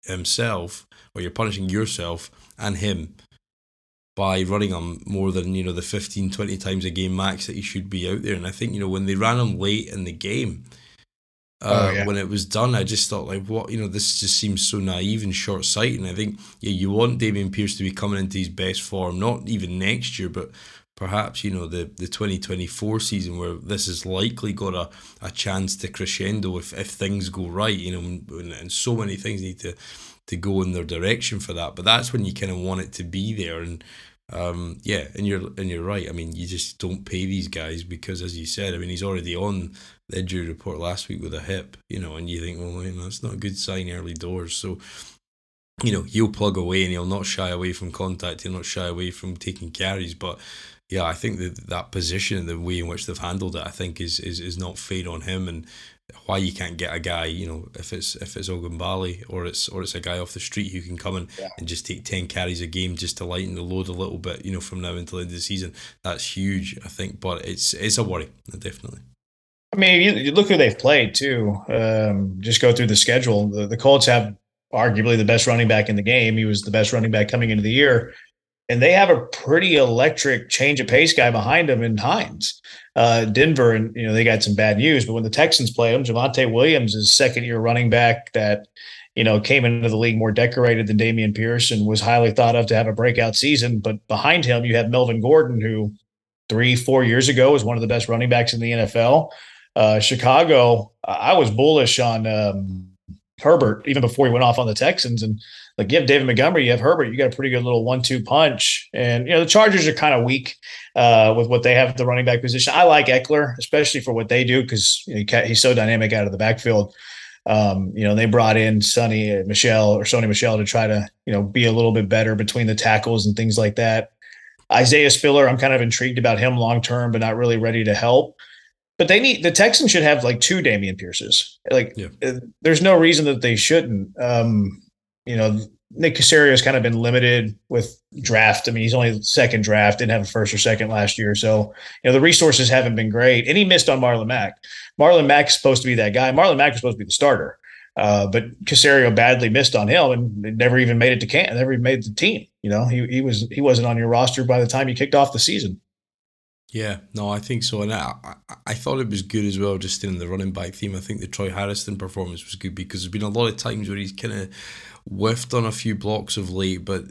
himself, or you're punishing yourself and him by running him more than you know the fifteen, twenty times a game max that he should be out there. And I think you know when they ran him late in the game. Uh, oh, yeah. When it was done, I just thought, like, what, you know, this just seems so naive and short-sighted. And I think, yeah, you want Damien Pierce to be coming into his best form, not even next year, but perhaps, you know, the, the twenty twenty-four season where this has likely got a, a chance to crescendo if, if things go right, you know, and, and so many things need to, to go in their direction for that. But that's when you kind of want it to be there. And, um, yeah, and you're, and you're right. I mean, you just don't pay these guys because, as you said, I mean, he's already on the injury report last week with a hip, you know, and you think, well, you know, that's not a good sign early doors. So, you know, he'll plug away and he'll not shy away from contact. He'll not shy away from taking carries, but yeah, I think that that position, the way in which they've handled it, I think is is is not fair on him, and why you can't get a guy, you know, if it's if it's Ogunbale or it's or it's a guy off the street who can come in yeah. and just take ten carries a game just to lighten the load a little bit, you know, from now until the end of the season. That's huge, I think, but it's it's a worry, definitely. I mean, you, you look who they've played too. Um, just go through the schedule. The, the Colts have arguably the best running back in the game. He was the best running back coming into the year. And they have a pretty electric change of pace guy behind them in Hines. Uh, Denver, and you know, they got some bad news, but when the Texans play them, Javonte Williams is second year running back that, you know, came into the league more decorated than Damien Pierce and was highly thought of to have a breakout season. But behind him, you have Melvin Gordon, who three, four years ago was one of the best running backs in the N F L. Uh, Chicago, I was bullish on um, Herbert even before he went off on the Texans, and like you have David Montgomery, you have Herbert, you got a pretty good little one two punch. And, you know, the Chargers are kind of weak uh, with what they have at the running back position. I like Ekeler, especially for what they do, because you know, he's so dynamic out of the backfield. Um, you know, they brought in Sonny Michel or Sonny Michel to try to, you know, be a little bit better between the tackles and things like that. Isaiah Spiller, I'm kind of intrigued about him long-term, but not really ready to help. But they need, the Texans should have like two Damien Pierces. Like yeah. There's no reason that they shouldn't. Um, you know, Nick Caserio has kind of been limited with draft. I mean, he's only second draft, didn't have a first or second last year. So, you know, the resources haven't been great. And he missed on Marlon Mack. Marlon Mack is supposed to be that guy. Marlon Mack is supposed to be the starter. Uh, but Caserio badly missed on him and never even made it to camp, never even made the team. You know, he he was he wasn't on your roster by the time you kicked off the season. Yeah, no, I think so. And I, I, I thought it was good as well, just in the running back theme. I think the Troy Harrison performance was good because there's been a lot of times where he's kind of whiffed on a few blocks of late, but,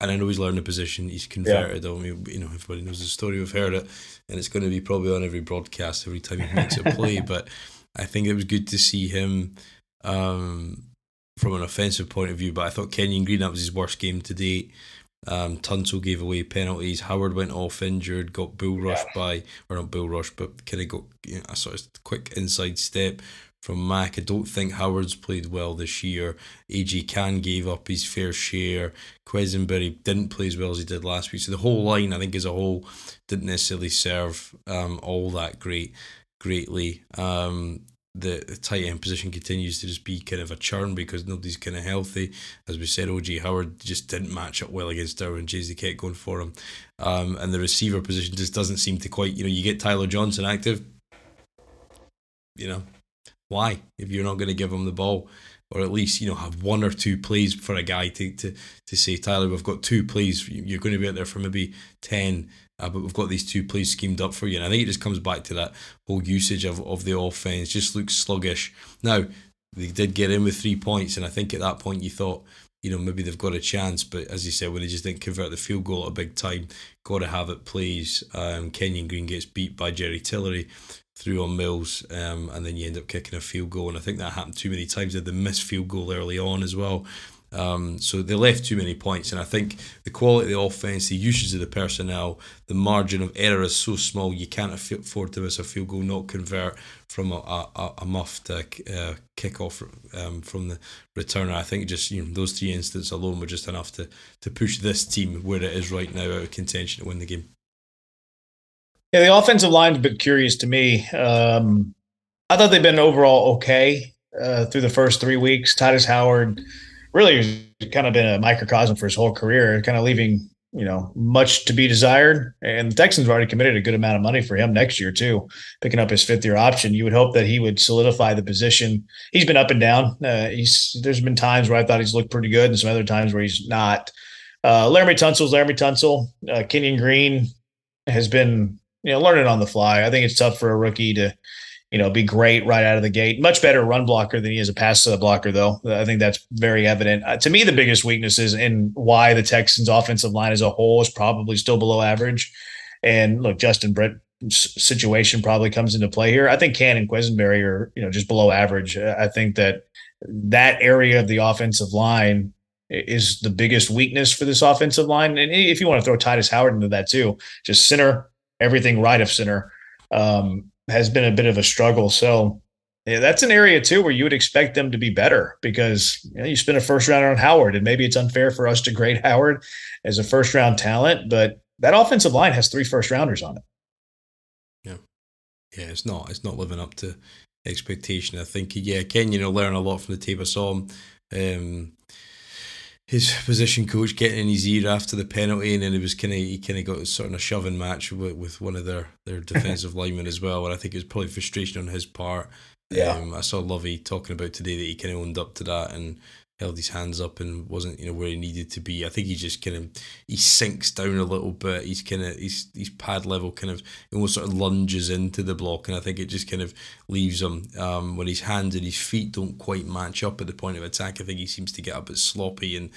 and I know he's learned the position, he's converted. Yeah. I mean, you know, everybody knows the story, we've heard it, and it's going to be probably on every broadcast every time he makes a play. But I think it was good to see him um, from an offensive point of view. But I thought Kenyon Green, that was his worst game to date. Um, Tunsil gave away penalties. Howard went off injured, got bull rushed by, or not bull rushed, but kind of got, you know, a sort of quick inside step from Mack. I don't think Howard's played well this year. A J Cann gave up his fair share. Quisenberry didn't play as well as he did last week. So the whole line, I think, as a whole, didn't necessarily serve um, all that great, greatly. Um, The, the tight end position continues to just be kind of a churn because nobody's kind of healthy. As we said, O J Howard just didn't match up well against Derwin James. They kept going for him. Um, and the receiver position just doesn't seem to quite, you know, you get Tyler Johnson active, you know, why? If you're not going to give him the ball, or at least, you know, have one or two plays for a guy to, to, to say, Tyler, we've got two plays. You're going to be out there for maybe ten. Uh, but we've got these two plays schemed up for you. And I think it just comes back to that whole usage of, of the offense. Just looks sluggish. Now, they did get in with three points, and I think at that point you thought, you know, maybe they've got a chance. But as you said, when they just didn't convert the field goal at a big time, got to have it plays. Um, Kenyon Green gets beat by Jerry Tillery, through on Mills, um, and then you end up kicking a field goal. And I think that happened too many times. They had the missed field goal early on as well. Um, so they left too many points, and I think the quality of the offense, the usage of the personnel, the margin of error is so small you can't afford to miss a field goal, not convert from a, a, a muffed uh, uh, kickoff um, from the returner. I think just, you know, those three incidents alone were just enough to to push this team where it is right now out of contention to win the game. Yeah, the offensive line's a bit curious to me. Um, I thought they've been overall okay uh, through the first three weeks. Titus Howard really has kind of been a microcosm for his whole career, kind of leaving, you know, much to be desired. And the Texans have already committed a good amount of money for him next year too, picking up his fifth year option. You would hope that he would solidify the position. He's been up and down. Uh, he's there's been times where I thought he's looked pretty good and some other times where he's not. Uh, Laramie Tunsil's Laramie Tunsil. Uh, Kenyon Green has been, you know, learning on the fly. I think it's tough for a rookie to, you know, be great right out of the gate. Much better run blocker than he is a pass blocker, though. I think that's very evident. Uh, to me, the biggest weakness is in why the Texans' offensive line as a whole is probably still below average. And look, Justin Britt's situation probably comes into play here. I think Cann and Quisenberry are, you know, just below average. I think that that area of the offensive line is the biggest weakness for this offensive line. And if you want to throw Titus Howard into that too, just center, everything right of center. Um, has been a bit of a struggle. So yeah, that's an area too where you would expect them to be better because, you know, you spend a first round on Howard, and maybe it's unfair for us to grade Howard as a first round talent, but that offensive line has three first rounders on it. Yeah. Yeah, it's not it's not living up to expectation. I think, yeah, Kenyon will learn a lot from the tape. I saw him, um, his position coach getting in his ear after the penalty, and then it was kind of he kind of got sort of a shoving match with, with one of their, their defensive linemen as well, and I think it was probably frustration on his part. Yeah, um, I saw Lovie talking about today that he kind of owned up to that and held his hands up and wasn't, you know, where he needed to be. I think he just kind of he sinks down a little bit. He's kind of he's he's pad level, kind of almost sort of lunges into the block, and I think it just kind of leaves him um, when his hands and his feet don't quite match up at the point of attack. I think he seems to get a bit sloppy, and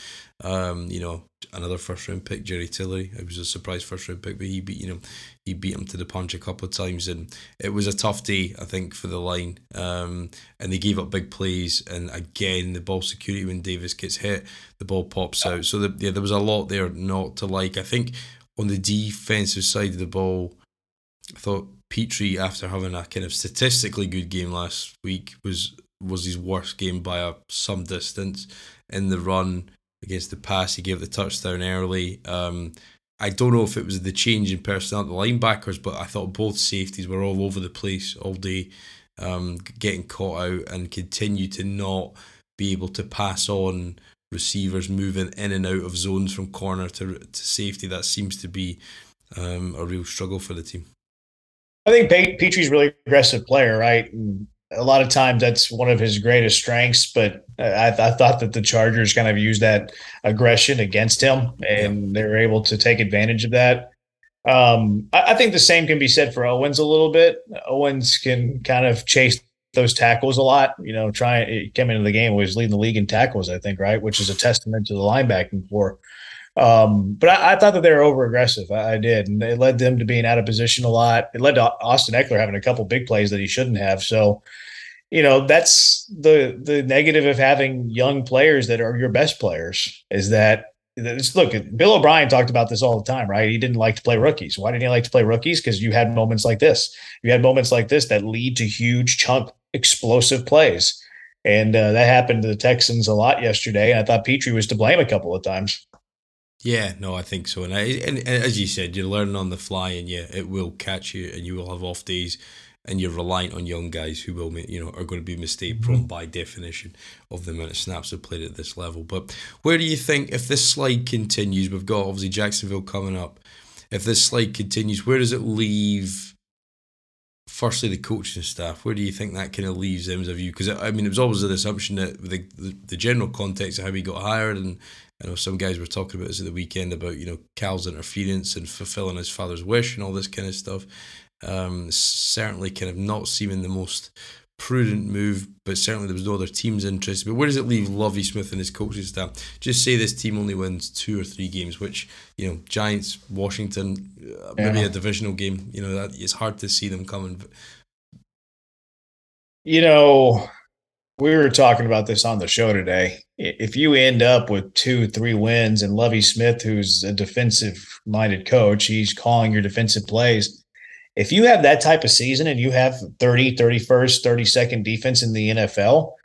um, you know, another first round pick, Jerry Tillery. It was a surprise first round pick, but he beat you know he beat him to the punch a couple of times, and it was a tough day I think for the line. Um, and they gave up big plays, and again the ball security. When Davis gets hit, the ball pops out. So the, yeah, there was a lot there not to like. I think on the defensive side of the ball, I thought Pitre, after having a kind of statistically good game last week, was was his worst game by a, some distance. In the run against the pass, he gave the touchdown early. Um, I don't know if it was the change in personnel at the linebackers, but I thought both safeties were all over the place all day, um, getting caught out and continue to not be able to pass on receivers moving in and out of zones from corner to to safety. That seems to be um, a real struggle for the team. I think Petrie's a really aggressive player, right? A lot of times that's one of his greatest strengths, but I, th- I thought that the Chargers kind of used that aggression against him, and yeah. they were able to take advantage of that. Um, I, I think the same can be said for Owens a little bit. Owens can kind of chase those tackles a lot, you know, trying it came into the game was leading the league in tackles, I think, right? Which is a testament to the linebacking corps. Um, but I, I thought that they were over aggressive. I, I did. And it led them to being out of position a lot. It led to Austin Ekeler having a couple big plays that he shouldn't have. So, you know, that's the, the negative of having young players that are your best players is that it's, look, Bill O'Brien talked about this all the time, right? He didn't like to play rookies. Why didn't he like to play rookies? Because you had moments like this. You had moments like this that lead to huge chunk explosive plays, and uh, that happened to the Texans a lot yesterday, and I thought Pitre was to blame a couple of times. Yeah, no, I think so, and, I, and, and as you said, you're learning on the fly, and yeah, it will catch you, and you will have off days, and you're reliant on young guys who will, you know, are going to be mistake prone mm-hmm. by definition of the amount of snaps they've played at this level. But where do you think, if this slide continues, we've got obviously Jacksonville coming up, if this slide continues, where does it leave firstly the coaching staff? Where do you think that kind of leaves them as a view? Because I mean, it was always an assumption that the, the the general context of how he got hired, and I know some guys were talking about this at the weekend about, you know, Cal's interference and fulfilling his father's wish and all this kind of stuff. Um, certainly kind of not seeming the most prudent move, but certainly there was no other teams interested. But where does it leave Lovie Smith and his coaching staff? Just say this team only wins two or three games, which, you know, Giants, Washington, uh, maybe yeah. a divisional game, you know, that it's hard to see them coming. You know, we were talking about this on the show today. If you end up with two, three wins and Lovie Smith, who's a defensive-minded coach, he's calling your defensive plays. If you have that type of season and you have thirty, thirty-first, thirty-second defense in the N F L,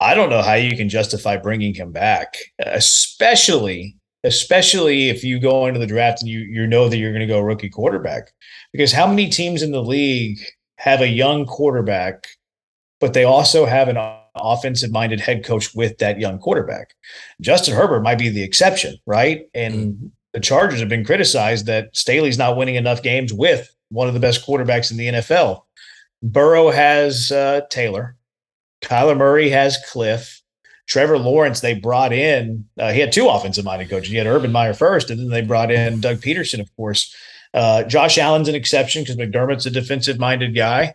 I don't know how you can justify bringing him back, especially, especially if you go into the draft and you you know that you're going to go rookie quarterback. Because how many teams in the league have a young quarterback, but they also have an offensive-minded head coach with that young quarterback? Justin Herbert might be the exception, right? And mm-hmm. the Chargers have been criticized that Staley's not winning enough games with one of the best quarterbacks in the N F L. Burrow has uh, Taylor. Kyler Murray has Cliff. Trevor Lawrence, they brought in uh, – he had two offensive-minded coaches. He had Urban Meyer first, and then they brought in Doug Peterson, of course. Uh, Josh Allen's an exception because McDermott's a defensive-minded guy.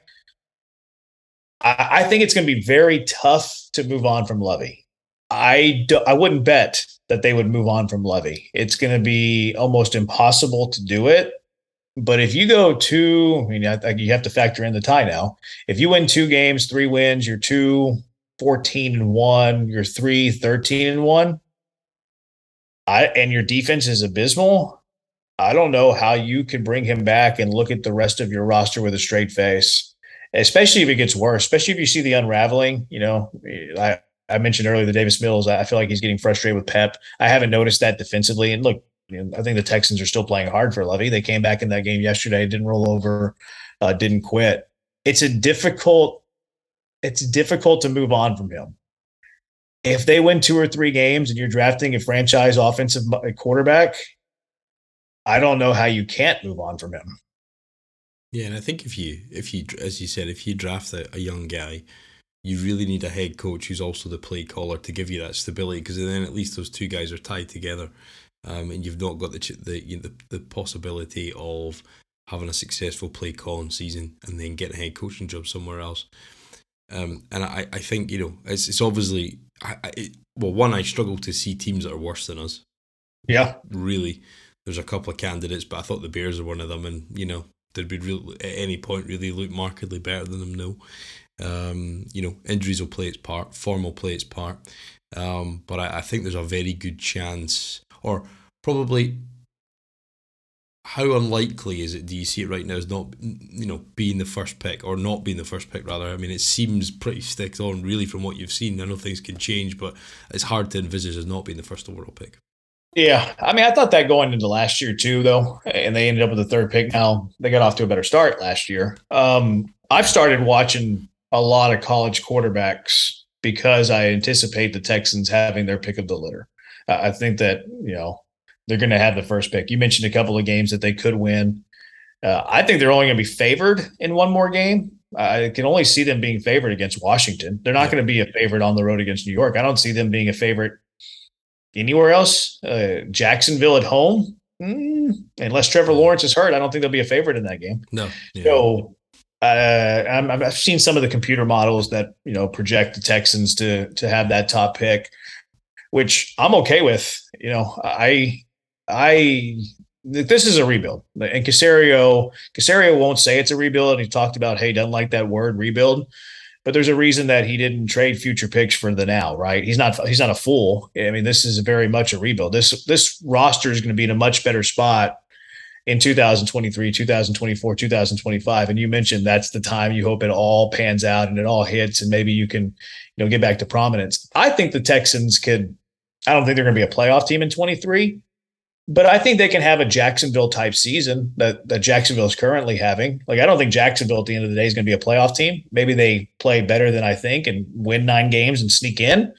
I, I think it's going to be very tough to move on from Lovie. I, do- I wouldn't bet that they would move on from Lovie. It's going to be almost impossible to do it. But if you go two, I mean, I, I, you have to factor in the tie now. If you win two games, three wins, you're two, fourteen and one, you're three, thirteen and one, I, and your defense is abysmal, I don't know how you can bring him back and look at the rest of your roster with a straight face, especially if it gets worse, especially if you see the unraveling. You know, I, I mentioned earlier the Davis Mills. I feel like he's getting frustrated with Pep. I haven't noticed that defensively. And look, you know, I think the Texans are still playing hard for Lovie. They came back in that game yesterday, didn't roll over, uh, didn't quit. It's a difficult, it's difficult to move on from him. If they win two or three games and you're drafting a franchise offensive quarterback, I don't know how you can't move on from him. Yeah, and I think if you, if you, as you said, if you draft a, a young guy, you really need a head coach who's also the play caller to give you that stability, because then at least those two guys are tied together, um, and you've not got the the, you know, the the possibility of having a successful play calling season and then getting a head coaching job somewhere else. Um, and I, I think, you know, it's it's obviously, I, I, it, well, one, I struggle to see teams that are worse than us. Yeah. Really. There's a couple of candidates, but I thought the Bears are one of them, and, you know, they'd be real, at any point really look markedly better than them, no. Um, you know, injuries will play its part, form will play its part, um, but I, I think there's a very good chance, or probably, how unlikely is it, do you see it right now, is not, you know, being the first pick, or not being the first pick rather. I mean, it seems pretty stick on really from what you've seen. I know things can change, but it's hard to envisage as not being the first overall pick. Yeah, I mean, I thought that going into last year too, though, and they ended up with the third pick. Now they got off to a better start last year. Um, I've started watching a lot of college quarterbacks because I anticipate the Texans having their pick of the litter. Uh, I think that, you know, they're going to have the first pick. You mentioned a couple of games that they could win. Uh, I think they're only going to be favored in one more game. I can only see them being favored against Washington. They're not yeah. going to be a favorite on the road against New York. I don't see them being a favorite anywhere else. Uh, Jacksonville at home, mm, unless Trevor Lawrence is hurt, I don't think they'll be a favorite in that game. No. Yeah. So, Uh, I'm, I've seen some of the computer models that, you know, project the Texans to to have that top pick, which I'm okay with. You know, I I this is a rebuild, and Caserio Caserio won't say it's a rebuild. He talked about, hey, doesn't like that word rebuild, but there's a reason that he didn't trade future picks for the now, right? He's not he's not a fool. I mean, this is very much a rebuild. This this roster is going to be in a much better spot in two thousand twenty-three, two thousand twenty-four, two thousand twenty-five. And you mentioned that's the time you hope it all pans out and it all hits, and maybe you can, you know, get back to prominence. I think the Texans could, I don't think they're going to be a playoff team in twenty-three, but I think they can have a Jacksonville type season that, that Jacksonville is currently having. Like, I don't think Jacksonville at the end of the day is going to be a playoff team. Maybe they play better than I think and win nine games and sneak in.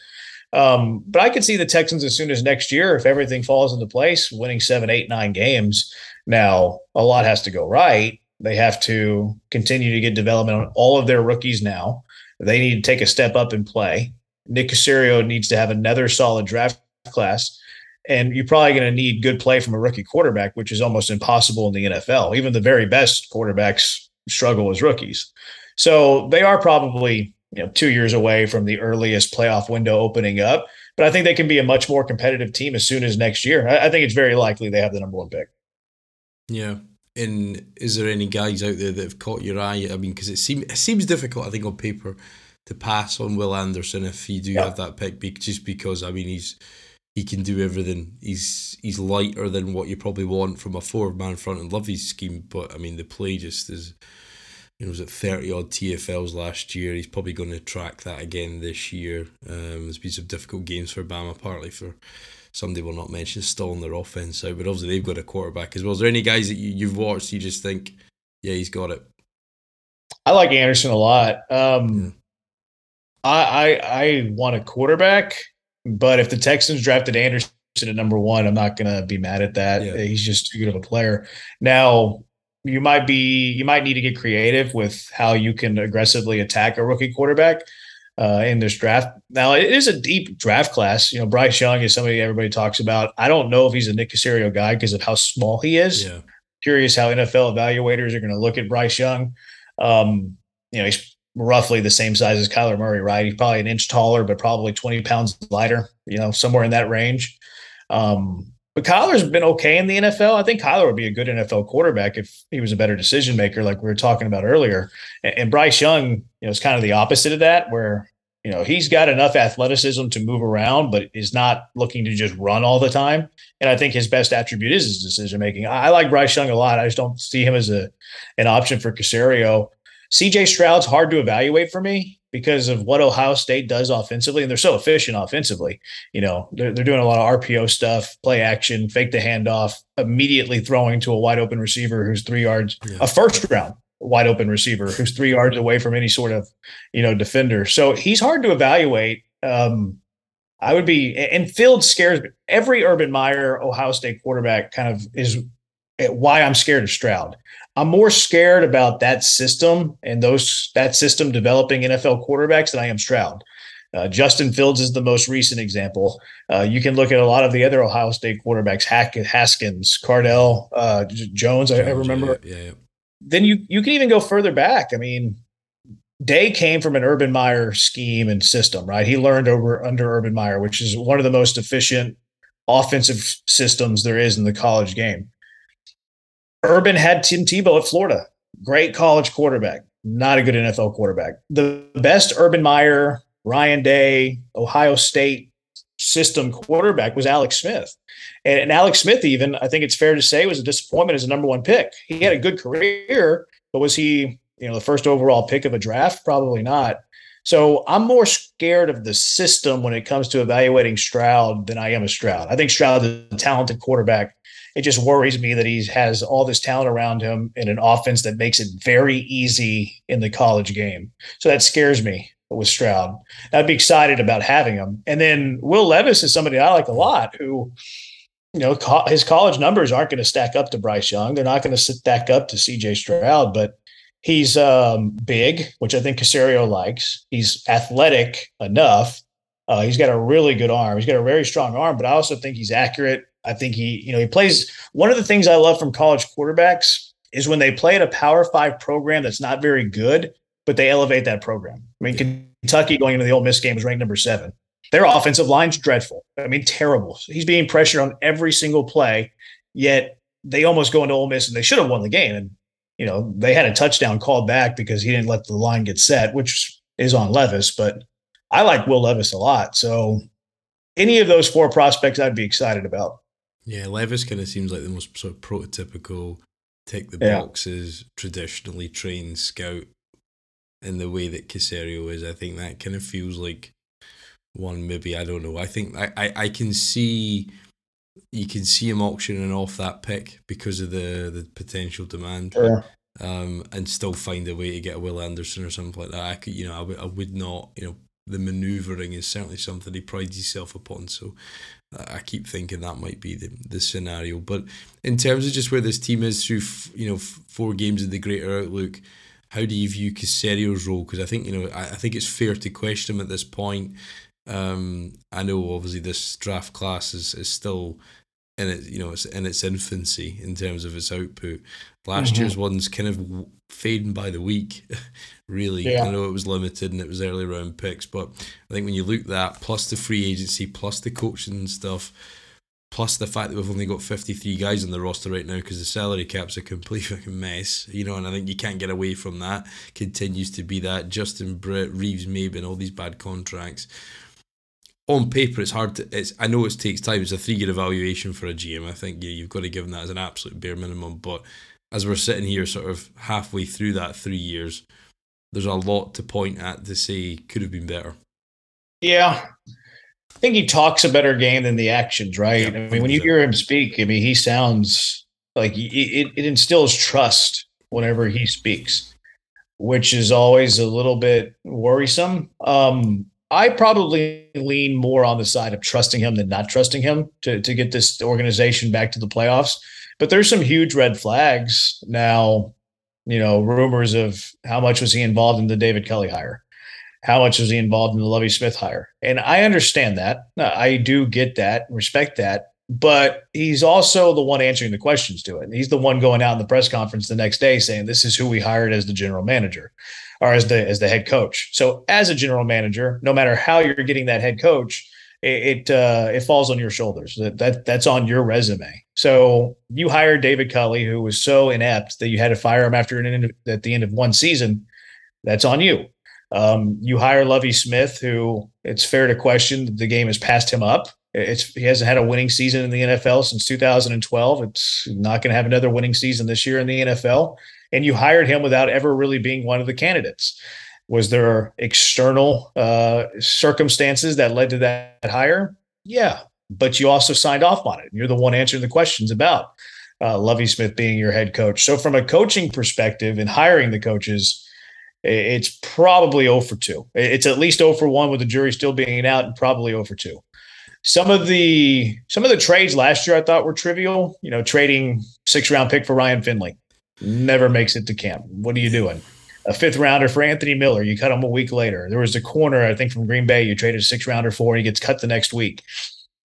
Um, but I could see the Texans as soon as next year, if everything falls into place, winning seven, eight, nine games. Now, a lot has to go right. They have to continue to get development on all of their rookies now. They need to take a step up and play. Nick Caserio needs to have another solid draft class. And you're probably going to need good play from a rookie quarterback, which is almost impossible in the N F L. Even the very best quarterbacks struggle as rookies. So they are probably, you know, two years away from the earliest playoff window opening up. But I think they can be a much more competitive team as soon as next year. I, I think it's very likely they have the number one pick. Yeah, and is there any guys out there that have caught your eye? I mean, because it seems it seems difficult, I think, on paper, to pass on Will Anderson if you do yeah. have that pick, be, just because I mean he's he can do everything. He's he's lighter than what you probably want from a four-man front and Lovey's scheme, but I mean the play just is. You know, was at thirty odd T F Ls last year. He's probably going to track that again this year. Um, there's been some difficult games for Bama, partly for. Somebody will not mention stalling their offense out, but obviously they've got a quarterback as well. Is there any guys that you, you've watched you just think, yeah, he's got it? I like Anderson a lot. Um, yeah. I, I I want a quarterback, but if the Texans drafted Anderson at number one, I'm not going to be mad at that. Yeah. He's just too good of a player. Now, you might be you might need to get creative with how you can aggressively attack a rookie quarterback. Uh, in this draft. Now, it is a deep draft class. You know, Bryce Young is somebody everybody talks about. I don't know if he's a Nick Caserio guy because of how small he is. Yeah. Curious how N F L evaluators are going to look at Bryce Young. Um, you know, he's roughly the same size as Kyler Murray, right? He's probably an inch taller, but probably twenty pounds lighter, you know, somewhere in that range. Um, but Kyler's been okay in the N F L. I think Kyler would be a good N F L quarterback if he was a better decision maker, like we were talking about earlier. And, and Bryce Young, you know, it's kind of the opposite of that, where, you know, he's got enough athleticism to move around, but is not looking to just run all the time. And I think his best attribute is his decision making. I, I like Bryce Young a lot. I just don't see him as a an option for Caserio. C J Stroud's hard to evaluate for me. because of what Ohio State does offensively. And they're so efficient offensively. You know, they're, they're doing a lot of R P O stuff, play action, fake the handoff, immediately throwing to a wide open receiver who's three yards, yeah. a first round wide open receiver who's three yards away from any sort of, you know, defender. So he's hard to evaluate. Um, I would be, and Field scares me. Every Urban Meyer Ohio State quarterback kind of is why I'm scared of Stroud. I'm more scared about that system and those that system developing N F L quarterbacks than I am Stroud. Uh, Justin Fields is the most recent example. Uh, you can look at a lot of the other Ohio State quarterbacks, Hack- Haskins, Cardell, uh, J- Jones, I, I remember. Yeah, yeah, yeah. Then you, you can even go further back. I mean, Day came from an Urban Meyer scheme and system, right? He learned over under Urban Meyer, which is one of the most efficient offensive systems there is in the college game. Urban had Tim Tebow at Florida. Great college quarterback, not a good N F L quarterback. The best Urban Meyer, Ryan Day, Ohio State system quarterback was Alex Smith. And, and Alex Smith, even, I think it's fair to say, was a disappointment as a number one pick. He had a good career, but was he, you know, the first overall pick of a draft? Probably not. So I'm more scared of the system when it comes to evaluating Stroud than I am a Stroud. I think Stroud is a talented quarterback. It just worries me that he has all this talent around him in an offense that makes it very easy in the college game. So that scares me with Stroud. I'd be excited about having him. And then Will Levis is somebody I like a lot who, you know, co- his college numbers aren't going to stack up to Bryce Young. They're not going to stack up to C J Stroud, but he's um, big, which I think Caserio likes. He's athletic enough. Uh, he's got a really good arm. He's got a very strong arm, but I also think he's accurate. I think he, you know, he plays one of the things I love from college quarterbacks is when they play at a Power Five program that's not very good, but they elevate that program. I mean, Kentucky going into the Ole Miss game was ranked number seven. Their offensive line's dreadful. I mean, terrible. He's being pressured on every single play, yet they almost go into Ole Miss and they should have won the game. And, you know, they had a touchdown called back because he didn't let the line get set, which is on Levis, but I like Will Levis a lot. So any of those four prospects I'd be excited about. Yeah, Levis kind of seems like the most sort of prototypical, tick the boxes, yeah. traditionally trained scout in the way that Caserio is. I think that kind of feels like one maybe, I don't know. I think I, I, I can see, you can see him auctioning off that pick because of the, the potential demand sure. um, and still find a way to get a Will Anderson or something like that. I could, you know, I, w- I would not, you know, the manoeuvring is certainly something he prides himself upon. So I keep thinking that might be the, the scenario. But in terms of just where this team is through, f- you know, f- four games of the greater outlook, how do you view Caserio's role? Because I think, you know, I, I think it's fair to question him at this point. Um, I know obviously this draft class is, is still in it, you know, it's in its infancy in terms of its output. Last mm-hmm. year's one's kind of fading by the week, really. Yeah. I know it was limited and it was early round picks, but I think when you look at that, plus the free agency, plus the coaching and stuff, plus the fact that we've only got fifty-three guys on the roster right now because the salary cap's a complete fucking mess, you know, and I think you can't get away from that. Continues to be that. Justin Britt, Reeves-Maybin, all these bad contracts. On paper, it's hard to. It's I know it takes time. It's a three-year evaluation for a G M. I think yeah, you've got to give them that as an absolute bare minimum. But as we're sitting here, sort of halfway through that three years, there's a lot to point at to say could have been better. Yeah, I think he talks a better game than the actions, right? Yeah, I mean, when you hear him speak, I mean, he sounds like it, it instills trust whenever he speaks, which is always a little bit worrisome. Um, I probably lean more on the side of trusting him than not trusting him to, to get this organization back to the playoffs. But there's some huge red flags now, you know, rumors of how much was he involved in the David Kelly hire? How much was he involved in the Lovie Smith hire? And I understand that. I do get that, respect that. But he's also the one answering the questions to it. He's the one going out in the press conference the next day saying, this is who we hired as the general manager or as the as the head coach. So as a general manager, no matter how you're getting that head coach, it it, uh, it falls on your shoulders. That, that That's on your resume. So you hired David Culley, who was so inept that you had to fire him after an end of, at the end of one season. That's on you. Um, you hire Lovie Smith, who it's fair to question that the game has passed him up. It's he hasn't had a winning season in the N F L since two thousand twelve. It's not going to have another winning season this year in the N F L. And you hired him without ever really being one of the candidates. Was there external uh, circumstances that led to that hire? Yeah, but you also signed off on it. You're the one answering the questions about uh, Lovie Smith being your head coach. So from a coaching perspective and hiring the coaches, it's probably zero for two. It's at least zero for one with the jury still being out, and probably zero for two. Some of the some of the trades last year I thought were trivial. You know, trading sixth round pick for Ryan Finley never makes it to camp. What are you doing? A fifth rounder for Anthony Miller, you cut him a week later. There was a corner, I think, from Green Bay, you traded a sixth rounder for, and he gets cut the next week.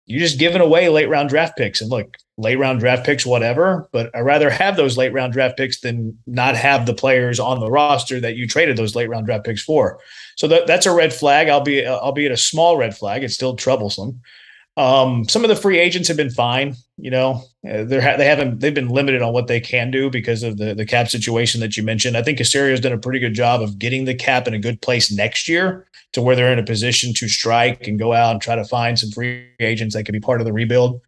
You're just giving away late round draft picks. And look, late round draft picks, whatever, but I'd rather have those late round draft picks than not have the players on the roster that you traded those late round draft picks for. So th- that's a red flag. I'll be, uh, albeit a small red flag. It's still troublesome. Um, some of the free agents have been fine. You know, they ha- they haven't, they've been limited on what they can do because of the, the cap situation that you mentioned. I think Caserio's done a pretty good job of getting the cap in a good place next year to where they're in a position to strike and go out and try to find some free agents that could be part of the rebuild.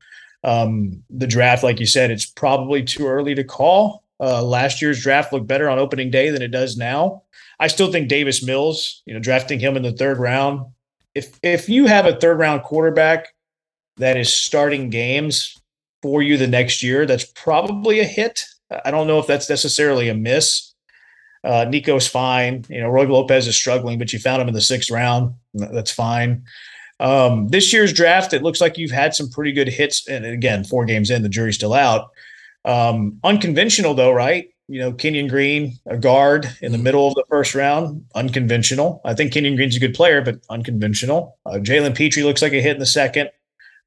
Um, the draft, like you said, it's probably too early to call. Uh, last year's draft looked better on opening day than it does now. I still think Davis Mills, you know, drafting him in the third round. If, if you have a third round quarterback that is starting games for you the next year, that's probably a hit. I don't know if that's necessarily a miss. Uh, Nico's fine. You know, Roy Lopez is struggling, but you found him in the sixth round. That's fine. Um, this year's draft, it looks like you've had some pretty good hits. And again, four games in, the jury's still out. Um, unconventional though, right? You know, Kenyon Green, a guard in the middle of the first round, unconventional. I think Kenyon Green's a good player, but unconventional. Uh, Jalen Pitre looks like a hit in the second.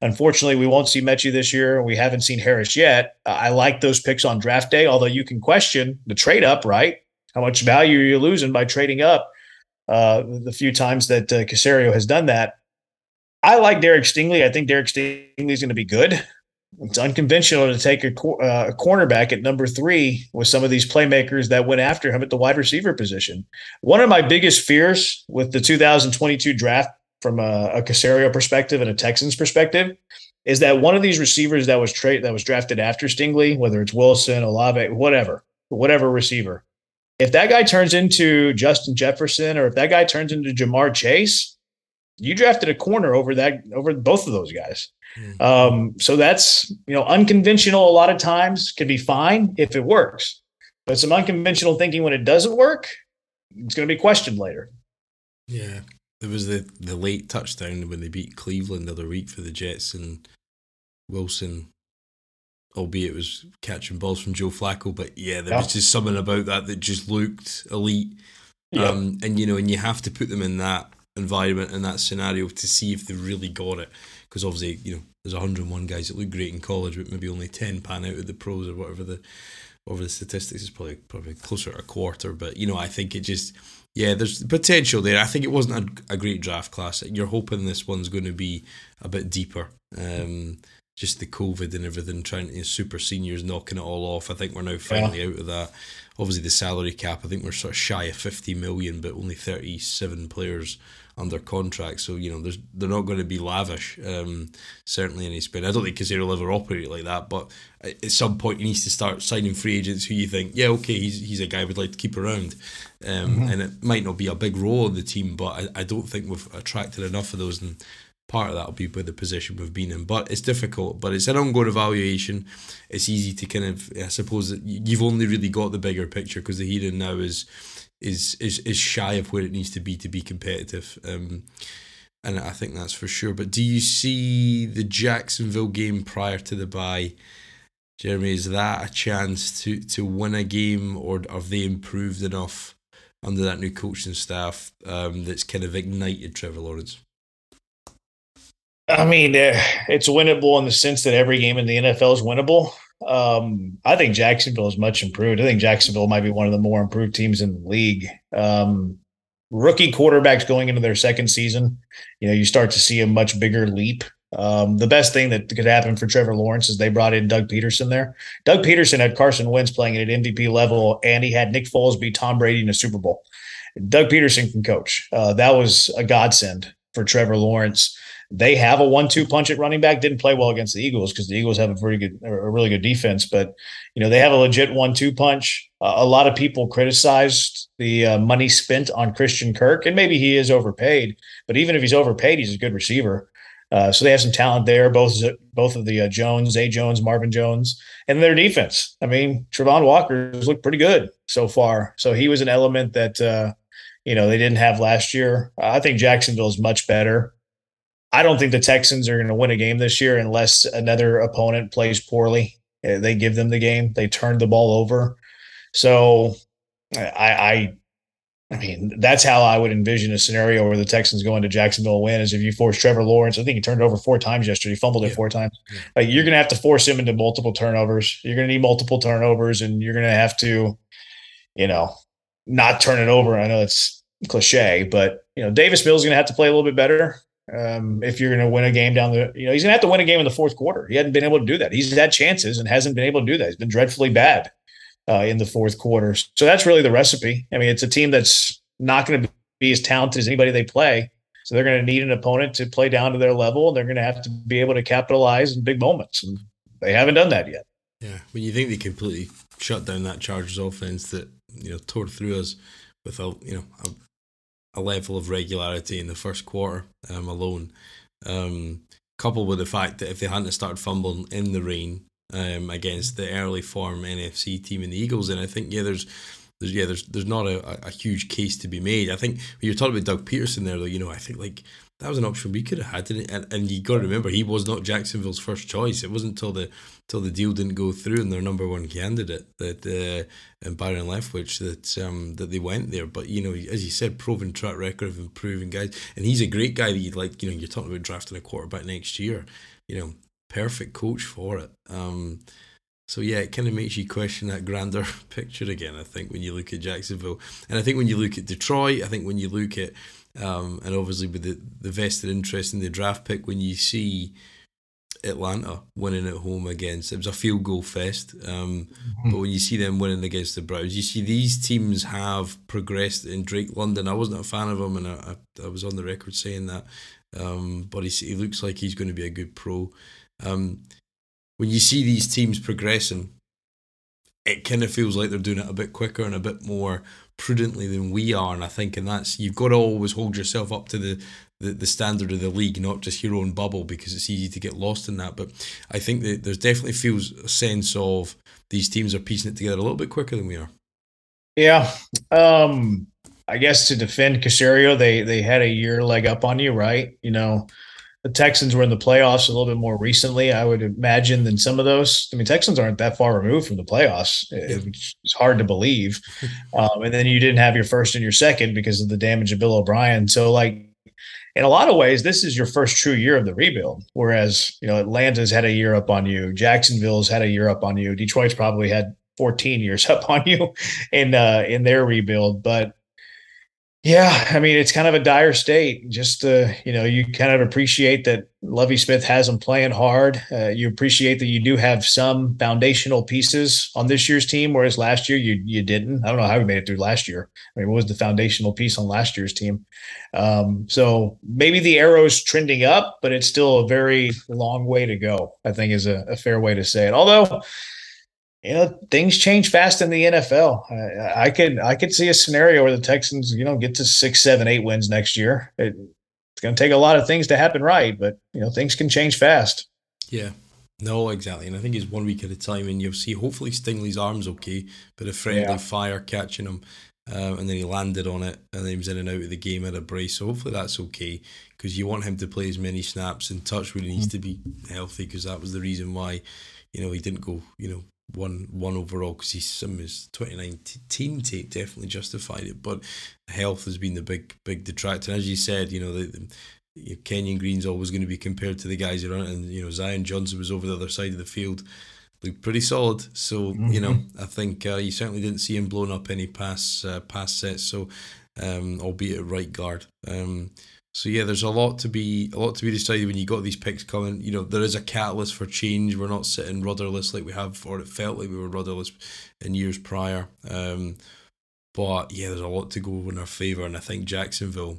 Unfortunately, we won't see Mechie this year. We haven't seen Harris yet. Uh, I like those picks on draft day, although you can question the trade up, right? How much value are you losing by trading up? Uh, the few times that uh, Caserio has done that. I like Derek Stingley. I think Derek Stingley is going to be good. It's unconventional to take a, cor- uh, a cornerback at number three with some of these playmakers that went after him at the wide receiver position. One of my biggest fears with the two thousand twenty-two draft from a, a Caserio perspective and a Texans perspective is that one of these receivers that was tra- that was drafted after Stingley, whether it's Wilson, Olave, whatever, whatever receiver, if that guy turns into Justin Jefferson or if that guy turns into Jamar Chase, you drafted a corner over that over both of those guys. Mm-hmm. Um, so that's, you know, unconventional a lot of times can be fine if it works. But some unconventional thinking when it doesn't work, it's going to be questioned later. Yeah. There was the, the late touchdown when they beat Cleveland the other week for the Jets, and Wilson, albeit was catching balls from Joe Flacco, but yeah, there yeah. was just something about that that just looked elite. Yeah. Um, and, you know, and you have to put them in that environment and that scenario to see if they really got it. Because obviously, you know, there's one hundred one guys that look great in college, but maybe only ten pan out of the pros or whatever the, over the statistics is probably, probably closer to a quarter. But, you know, I think it just... Yeah, there's potential there. I think it wasn't a, a great draft class. You're hoping this one's going to be a bit deeper. Um, just the COVID and everything, trying to you know, super seniors knocking it all off. I think we're now finally yeah. out of that. Obviously, the salary cap, I think we're sort of shy of fifty million, but only thirty-seven players under contract. So, you know, there's they're not going to be lavish, um, certainly in his spin. I don't think Caserio will ever operate like that, but at some point he needs to start signing free agents who you think, yeah, okay, he's he's a guy we'd like to keep around. Um, mm-hmm. And it might not be a big role on the team, but I, I don't think we've attracted enough of those, and part of that will be by the position we've been in. But it's difficult, but it's an ongoing evaluation. It's easy to kind of, I suppose, that you've only really got the bigger picture because the here and now is... Is, is is shy of where it needs to be to be competitive, um, and I think that's for sure. But do you see the Jacksonville game prior to the bye, Jeremy? Is that a chance to, to win a game, or have they improved enough under that new coaching staff um, that's kind of ignited Trevor Lawrence? I mean, it's winnable in the sense that every game in the N F L is winnable. Um, I think Jacksonville is much improved. I think Jacksonville might be one of the more improved teams in the league. Um, rookie quarterbacks going into their second season, you know, you start to see a much bigger leap. Um, the best thing that could happen for Trevor Lawrence is they brought in Doug Peterson there. Doug Peterson had Carson Wentz playing at an M V P level, and he had Nick Foles beat Tom Brady in a Super Bowl. Doug Peterson can coach. Uh, that was a godsend for Trevor Lawrence. they have a one two punch at running back. Didn't play well against the Eagles because the Eagles have a very good, a really good defense. But you know, they have a legit one two punch. Uh, a lot of people criticized the uh, money spent on Christian Kirk, and maybe he is overpaid. But even if he's overpaid, he's a good receiver. Uh, so they have some talent there. Both both of the uh, Jones, Zay Jones, Marvin Jones, and their defense. I mean, Travon Walker has looked pretty good so far. So he was an element that uh, you know, they didn't have last year. Uh, I think Jacksonville is much better. I don't think the Texans are going to win a game this year unless another opponent plays poorly. They give them the game. They turn the ball over. So I, I, I mean, that's how I would envision a scenario where the Texans go into Jacksonville win is if you force Trevor Lawrence. I think he turned it over four times yesterday. He fumbled it yeah. four times. Yeah. Like, you're going to have to force him into multiple turnovers. You're going to need multiple turnovers, and you're going to have to, you know, not turn it over. I know that's cliche, but you know, Davis Mills is going to have to play a little bit better. Um, if you're going to win a game down the, you know, he's going to have to win a game in the fourth quarter. He hadn't been able to do that. He's had chances and hasn't been able to do that. He's been dreadfully bad uh, in the fourth quarter. So that's really the recipe. I mean, it's a team that's not going to be as talented as anybody they play. So they're going to need an opponent to play down to their level. And they're going to have to be able to capitalize in big moments. And they haven't done that yet. Yeah. When you think they completely shut down that Chargers offense that, you know, tore through us with a, you know, a, a level of regularity in the first quarter um, alone, um, coupled with the fact that if they hadn't started fumbling in the rain um, against the early form N F C team in the Eagles, then I think yeah, there's, there's yeah, there's there's not a, a huge case to be made. I think when you're talking about Doug Peterson there, though, you know, I think like that was an option we could have had, didn't it? And and you got to remember he was not Jacksonville's first choice. It wasn't till the till the deal didn't go through and their number one candidate that uh, and Byron Leftwich that um that they went there. But you know, as you said, proven track record of improving guys, and he's a great guy that you'd like. You know, you're talking about drafting a quarterback next year. You know, perfect coach for it. Um, so yeah, it kind of makes you question that grander picture again. I think when you look at Jacksonville, and I think when you look at Detroit, I think when you look at Um, and obviously with the, the vested interest in the draft pick, when you see Atlanta winning at home against, it was a field goal fest, um, mm-hmm. but when you see them winning against the Browns, you see these teams have progressed in Drake London. I wasn't a fan of him, and I, I, I was on the record saying that, um, but he, he looks like he's going to be a good pro. Um, when you see these teams progressing, it kind of feels like they're doing it a bit quicker and a bit more prudently than we are, and I think, and that's, you've got to always hold yourself up to the, the, the standard of the league, not just your own bubble, because it's easy to get lost in that. But I think that there's definitely feels a sense of these teams are piecing it together a little bit quicker than we are. Yeah, um, I guess to defend Caserio, they they had a year leg up on you, right? You know, the Texans were in the playoffs a little bit more recently, I would imagine, than some of those. I mean, Texans aren't that far removed from the playoffs. It's hard to believe. Um, and then you didn't have your first and your second because of the damage of Bill O'Brien. So, like, in a lot of ways, this is your first true year of the rebuild, whereas, you know, Atlanta's had a year up on you. Jacksonville's had a year up on you. Detroit's probably had fourteen years up on you in uh, in their rebuild. But yeah, I mean, it's kind of a dire state. Just, uh, you know, you kind of appreciate that Lovie Smith has them playing hard. Uh, you appreciate that you do have some foundational pieces on this year's team, whereas last year you you didn't. I don't know how we made it through last year. I mean, what was the foundational piece on last year's team? Um, so maybe the arrow's trending up, but it's still a very long way to go, I think is a, a fair way to say it. Although, you know, things change fast in the N F L. I, I could I could see a scenario where the Texans, you know, get to six, seven, eight wins next year. It, it's going to take a lot of things to happen right, but, you know, things can change fast. Yeah, no, exactly. And I think it's one week at a time, and you'll see hopefully Stingley's arm's okay, but a friendly yeah. fire catching him, um, and then he landed on it, and then he was in and out of the game at a brace. So hopefully that's okay, because you want him to play as many snaps, and touch really needs to be healthy, because that was the reason why, you know, he didn't go, you know, One one overall, because he's some his twenty nineteen tape definitely justified it, but health has been the big big detractor. And as you said, you know, the, the, you know, Kenyon Green's always going to be compared to the guys around, and you know, Zion Johnson was over the other side of the field, looked pretty solid. So mm-hmm. you know, I think uh, you certainly didn't see him blowing up any pass uh, pass sets. So, um, albeit at right guard. Um, So yeah, there's a lot to be a lot to be decided when you got these picks coming. You know, there is a catalyst for change. We're not sitting rudderless like we have, or it felt like we were rudderless in years prior. Um, but yeah, there's a lot to go in our favour, and I think Jacksonville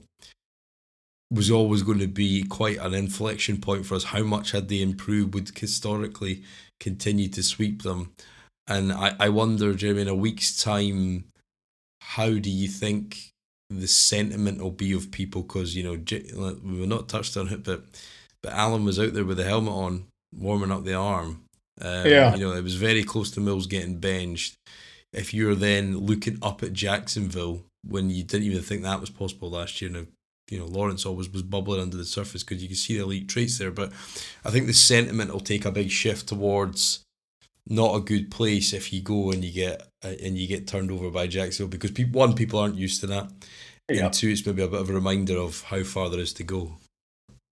was always going to be quite an inflection point for us. How much had they improved would historically continue to sweep them. And I, I wonder, Jeremy, in a week's time, how do you think the sentiment will be of people? Because, you know, we were not touched on it, but, but Allen was out there with the helmet on, warming up the arm. Um, yeah. You know, it was very close to Mills getting benched. If you're then looking up at Jacksonville when you didn't even think that was possible last year, and you know Lawrence always was bubbling under the surface because you could see the elite traits there, but I think the sentiment will take a big shift towards not a good place if you go and you get and you get turned over by Jacksonville, because people, one, people aren't used to that, yeah. and two, it's maybe a bit of a reminder of how far there is to go.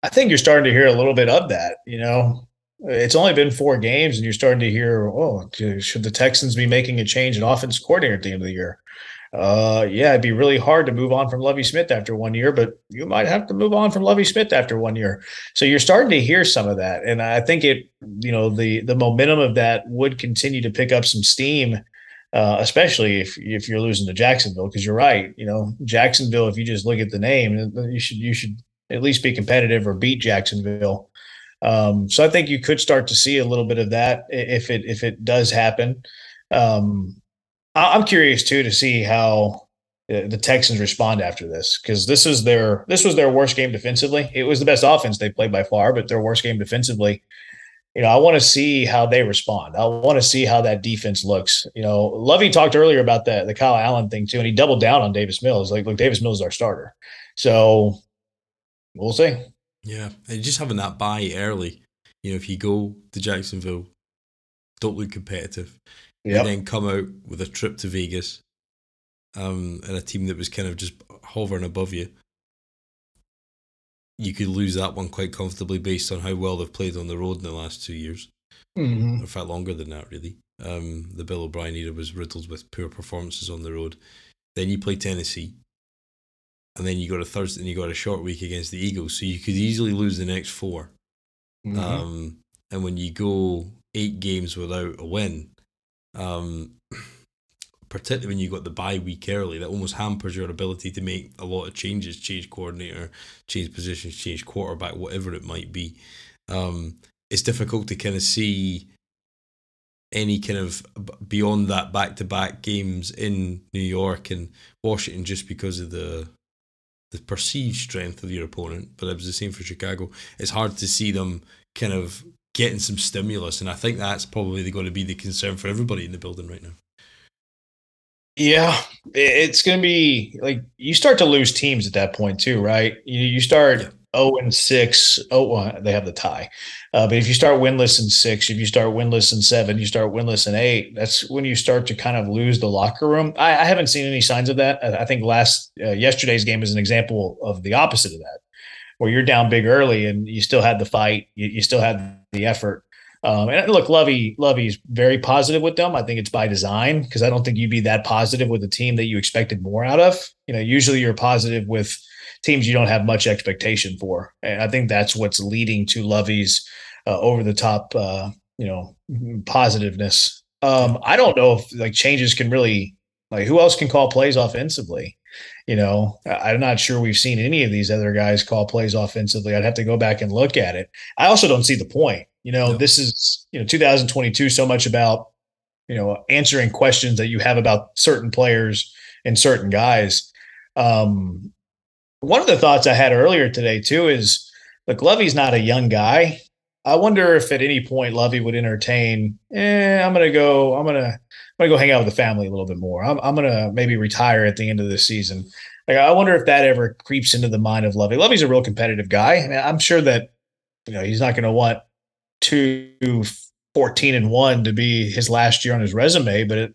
I think you're starting to hear a little bit of that, you know. It's only been four games, and you're starting to hear, oh, should the Texans be making a change in offense coordinator at the end of the year? Uh, yeah, it'd be really hard to move on from Lovie Smith after one year, but you might have to move on from Lovie Smith after one year. So you're starting to hear some of that, and I think it, you know, the the momentum of that would continue to pick up some steam, uh, especially if if you're losing to Jacksonville, because you're right, you know, Jacksonville. If you just look at the name, you should you should at least be competitive or beat Jacksonville. Um, so I think you could start to see a little bit of that if it if it does happen. Um, I, I'm curious too to see how the, the Texans respond after this, because this is their this was their worst game defensively. It was the best offense they played by far, but their worst game defensively. You know, I want to see how they respond. I want to see how that defense looks. You know, Lovie talked earlier about the the Kyle Allen thing too, and he doubled down on Davis Mills. Like, look, Davis Mills is our starter, so we'll see. Yeah, and just having that bye early, you know, if you go to Jacksonville, don't look competitive, yep. and then come out with a trip to Vegas um, and a team that was kind of just hovering above you, you could lose that one quite comfortably based on how well they've played on the road in the last two years. Mm-hmm. In fact, longer than that, really. Um, the Bill O'Brien era was riddled with poor performances on the road. Then you play Tennessee. And then you got a Thursday and you got a short week against the Eagles. So you could easily lose the next four. Mm-hmm. Um, and when you go eight games without a win, um, particularly when you got the bye week early, that almost hampers your ability to make a lot of changes, change coordinator, change positions, change quarterback, whatever it might be. Um, it's difficult to kind of see any kind of beyond that back-to-back games in New York and Washington just because of the... the perceived strength of your opponent, but it was the same for Chicago. It's hard to see them kind of getting some stimulus, and I think that's probably going to be the concern for everybody in the building right now. Yeah, it's going to be like you start to lose teams at that point too, right? You you start yeah. oh and six. Oh, well, they have the tie, uh, but if you start winless in six, if you start winless in seven, you start winless in eight. That's when you start to kind of lose the locker room. I, I haven't seen any signs of that. I, I think last uh, yesterday's game is an example of the opposite of that, where you're down big early and you still had the fight, you, you still had the effort. Um, and look, Lovey, Lovey's very positive with them. I think it's by design, because I don't think you'd be that positive with a team that you expected more out of. You know, usually you're positive with teams you don't have much expectation for. And I think that's what's leading to Lovey's uh, over the top, uh, you know, positiveness. Um, I don't know if like changes can really, like who else can call plays offensively? You know, I'm not sure we've seen any of these other guys call plays offensively. I'd have to go back and look at it. I also don't see the point. You know, no. This is, you know, two thousand twenty-two so much about, you know, answering questions that you have about certain players and certain guys. Um, one of the thoughts I had earlier today, too, is, look, Lovey's not a young guy. I wonder if at any point Lovey would entertain, eh, I'm going to go, I'm going to, I'm going to go hang out with the family a little bit more. I'm, I'm going to maybe retire at the end of this season. Like, I wonder if that ever creeps into the mind of Lovey. Lovey's a real competitive guy. And I'm sure that, you know, he's not going to want two fourteen and one to be his last year on his resume. But at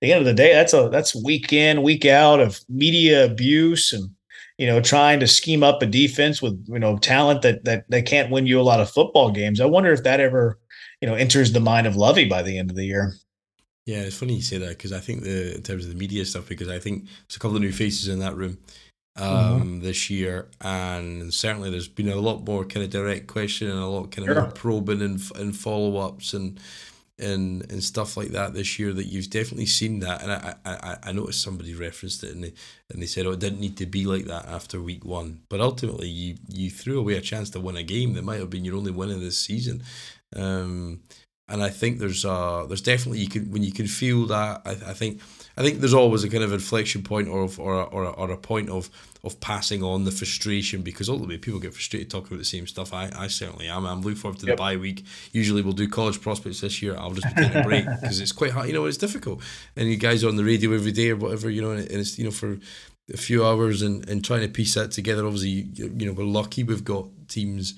the end of the day, that's a, that's week in, week out of media abuse and, you know, trying to scheme up a defense with, you know, talent that that they can't win you a lot of football games. I wonder if that ever, you know, enters the mind of Lovey by the end of the year. Yeah, it's funny you say that, because I think the in terms of the media stuff, because I think there's a couple of new faces in that room um, mm-hmm. this year, and certainly there's been a lot more kind of direct question and a lot kind of sure. more probing and and follow ups and and and stuff like that this year, that you've definitely seen that. And I I, I noticed somebody referenced it, and they and they said, oh, it didn't need to be like that after week one. But ultimately, you you threw away a chance to win a game that might have been your only win of this season. Um, and I think there's uh there's definitely, you can, when you can feel that, I I think I think there's always a kind of inflection point or of, or or a, or a point of of passing on the frustration, because ultimately people get frustrated talking about the same stuff. I, I certainly am. I'm looking forward to the yep. bye week. Usually we'll do college prospects this year. I'll just be taking a break because it's quite hard. You know, it's difficult. And you guys are on the radio every day or whatever, you know, and it's, you know, for a few hours and, and trying to piece that together. Obviously, you, you know, we're lucky we've got teams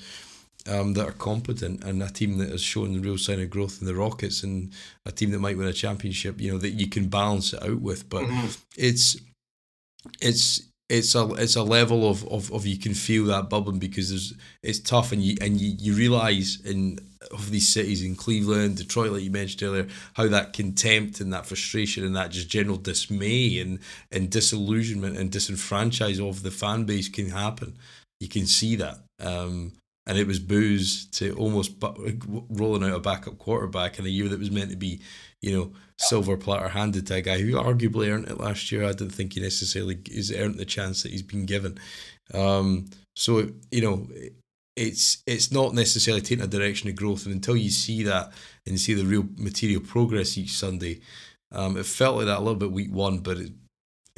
um, that are competent, and a team that has shown the real sign of growth in the Rockets, and a team that might win a championship, you know, that you can balance it out with. But mm-hmm. it's, it's, It's a it's a level of, of, of you can feel that bubbling, because there's, it's tough, and you and you, you realise in of these cities, in Cleveland, Detroit, like you mentioned earlier, how that contempt and that frustration and that just general dismay and, and disillusionment and disenfranchise of the fan base can happen. You can see that. Um, and it was Booze to almost bu- rolling out a backup quarterback in a year that was meant to be, you know, silver platter handed to a guy who arguably earned it last year. I don't think he necessarily has earned the chance that he's been given. Um, so, you know, it's it's not necessarily taking a direction of growth. And until you see that and see the real material progress each Sunday, um, it felt like that a little bit week one, but it,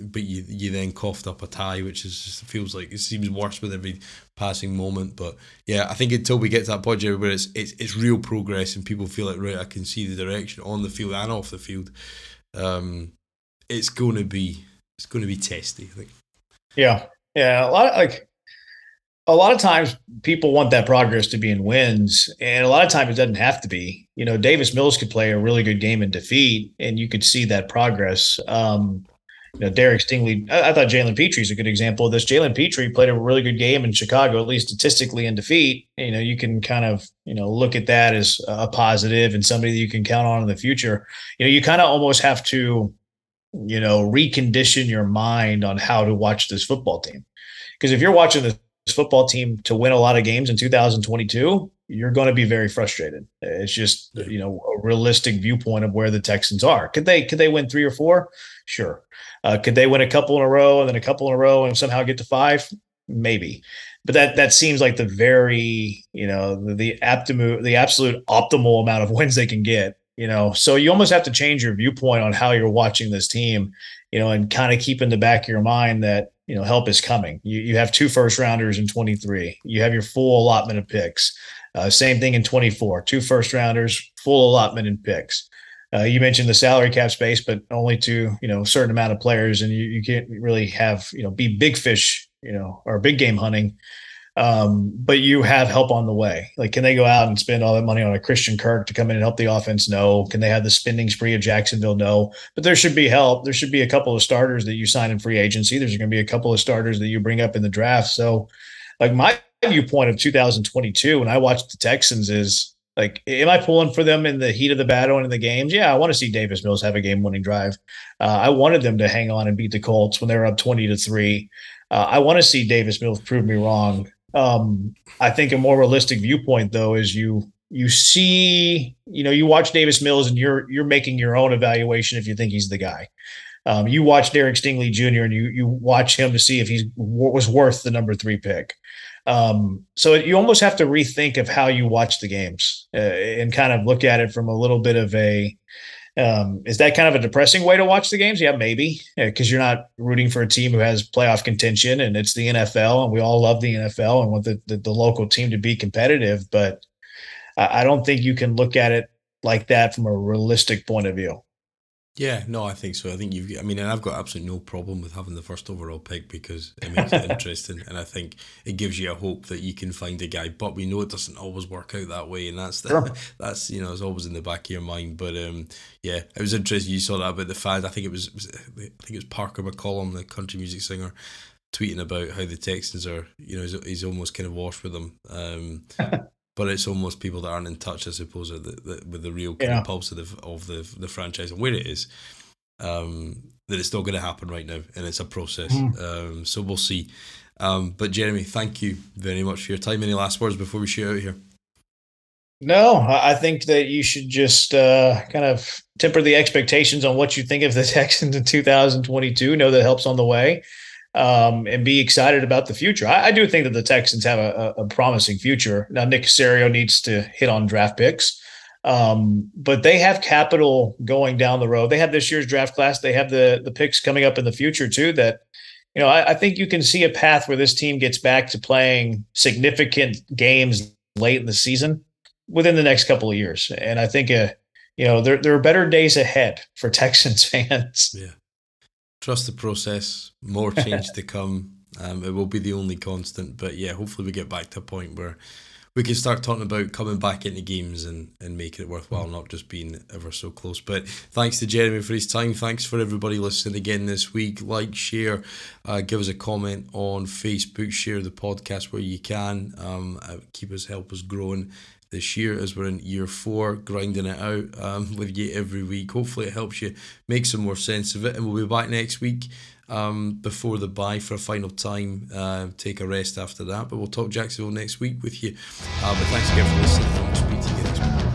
but you you then coughed up a tie, which is just, feels like it seems worse with every passing moment. But yeah, I think until we get to that point, Jerry, where it's, it's it's real progress and people feel like, right, I can see the direction on the field and off the field, um, it's going to be it's going to be testy, I think. Yeah, yeah, a lot of, like a lot of times people want that progress to be in wins, and a lot of times it doesn't have to be. You know, Davis Mills could play a really good game in defeat, and you could see that progress. Um, You know, Derek Stingley, I, I thought Jalen Pitre is a good example of this. Jalen Pitre played a really good game in Chicago, at least statistically in defeat. You know, you can kind of, you know, look at that as a positive and somebody that you can count on in the future. You know, you kind of almost have to, you know, recondition your mind on how to watch this football team. Because if you're watching this football team to win a lot of games in two thousand twenty-two, you're going to be very frustrated. It's just, you know, a realistic viewpoint of where the Texans are. Could they, could they win three or four? Sure. Uh, could they win a couple in a row and then a couple in a row and somehow get to five? Maybe. But that, that seems like the very, you know, the, the, optimu- the absolute optimal amount of wins they can get, you know. So you almost have to change your viewpoint on how you're watching this team, you know, and kind of keep in the back of your mind that, you know, help is coming. You you have two first rounders in twenty-three. You have your full allotment of picks. Uh, same thing in twenty-four, two first rounders, full allotment in picks. Uh, you mentioned the salary cap space, but only to, you know, a certain amount of players, and you, you can't really have, you know, be big fish, you know, or big game hunting. Um, but you have help on the way. Like, can they go out and spend all that money on a Christian Kirk to come in and help the offense? No. Can they have the spending spree of Jacksonville? No. But there should be help. There should be a couple of starters that you sign in free agency. There's going to be a couple of starters that you bring up in the draft. So, like, my viewpoint of two thousand twenty-two when I watched the Texans is, like, am I pulling for them in the heat of the battle and in the games? Yeah, I want to see Davis Mills have a game-winning drive. Uh, I wanted them to hang on and beat the Colts when they were up twenty to three. Uh, I want to see Davis Mills prove me wrong. Um, I think a more realistic viewpoint, though, is you you see, you know, you watch Davis Mills and you're you're making your own evaluation if you think he's the guy. Um, you watch Derek Stingley Junior and you you watch him to see if he was worth the number three pick. Um, so you almost have to rethink of how you watch the games uh, and kind of look at it from a little bit of a, um, is that kind of a depressing way to watch the games? Yeah, maybe, because yeah, you're not rooting for a team who has playoff contention, and it's the N F L, and we all love the N F L and want the, the, the local team to be competitive. But I, I don't think you can look at it like that from a realistic point of view. Yeah, no, I think so. I think you've, I mean, and I've got absolutely no problem with having the first overall pick, because it makes it interesting, and I think it gives you a hope that you can find a guy. But we know it doesn't always work out that way, and that's the, sure. that's you know, it's always in the back of your mind. But um, yeah, it was interesting. You saw that about the fans. I think it was, I think it was Parker McCollum, the country music singer, tweeting about how the Texans are, you know, he's, he's almost kind of washed with them. Um, But it's almost people that aren't in touch, I suppose, the, the, with the real kind yeah. of pulse of the, of the the franchise and where it is, um, that it's not going to happen right now, and it's a process. Mm. Um, so we'll see. Um, but Jeremy, thank you very much for your time. Any last words before we shoot out here? No, I think that you should just uh, kind of temper the expectations on what you think of the Texans in two thousand twenty-two. Know that help's on the way, um, and be excited about the future. I, I do think that the Texans have a, a promising future. Now, Nick Caserio needs to hit on draft picks, um, but they have capital going down the road. They have this year's draft class. They have the the picks coming up in the future too. That you know, I, I think you can see a path where this team gets back to playing significant games late in the season within the next couple of years. And I think, uh, you know, there, there are better days ahead for Texans fans. Yeah. Trust the process, more change to come. Um, it will be the only constant, but yeah, hopefully we get back to a point where we can start talking about coming back into games and, and making it worthwhile, not just being ever so close. But thanks to Jeremy for his time. Thanks for everybody listening again this week. Like, share, uh, give us a comment on Facebook, share the podcast where you can. Um, keep us, help us growing this year as we're in year four, grinding it out um, with you every week. Hopefully it helps you make some more sense of it, and we'll be back next week um, before the bye for a final time. Uh, take a rest after that, but we'll talk Jacksonville next week with you. Uh, but thanks again for listening, and we'll speak to you next week.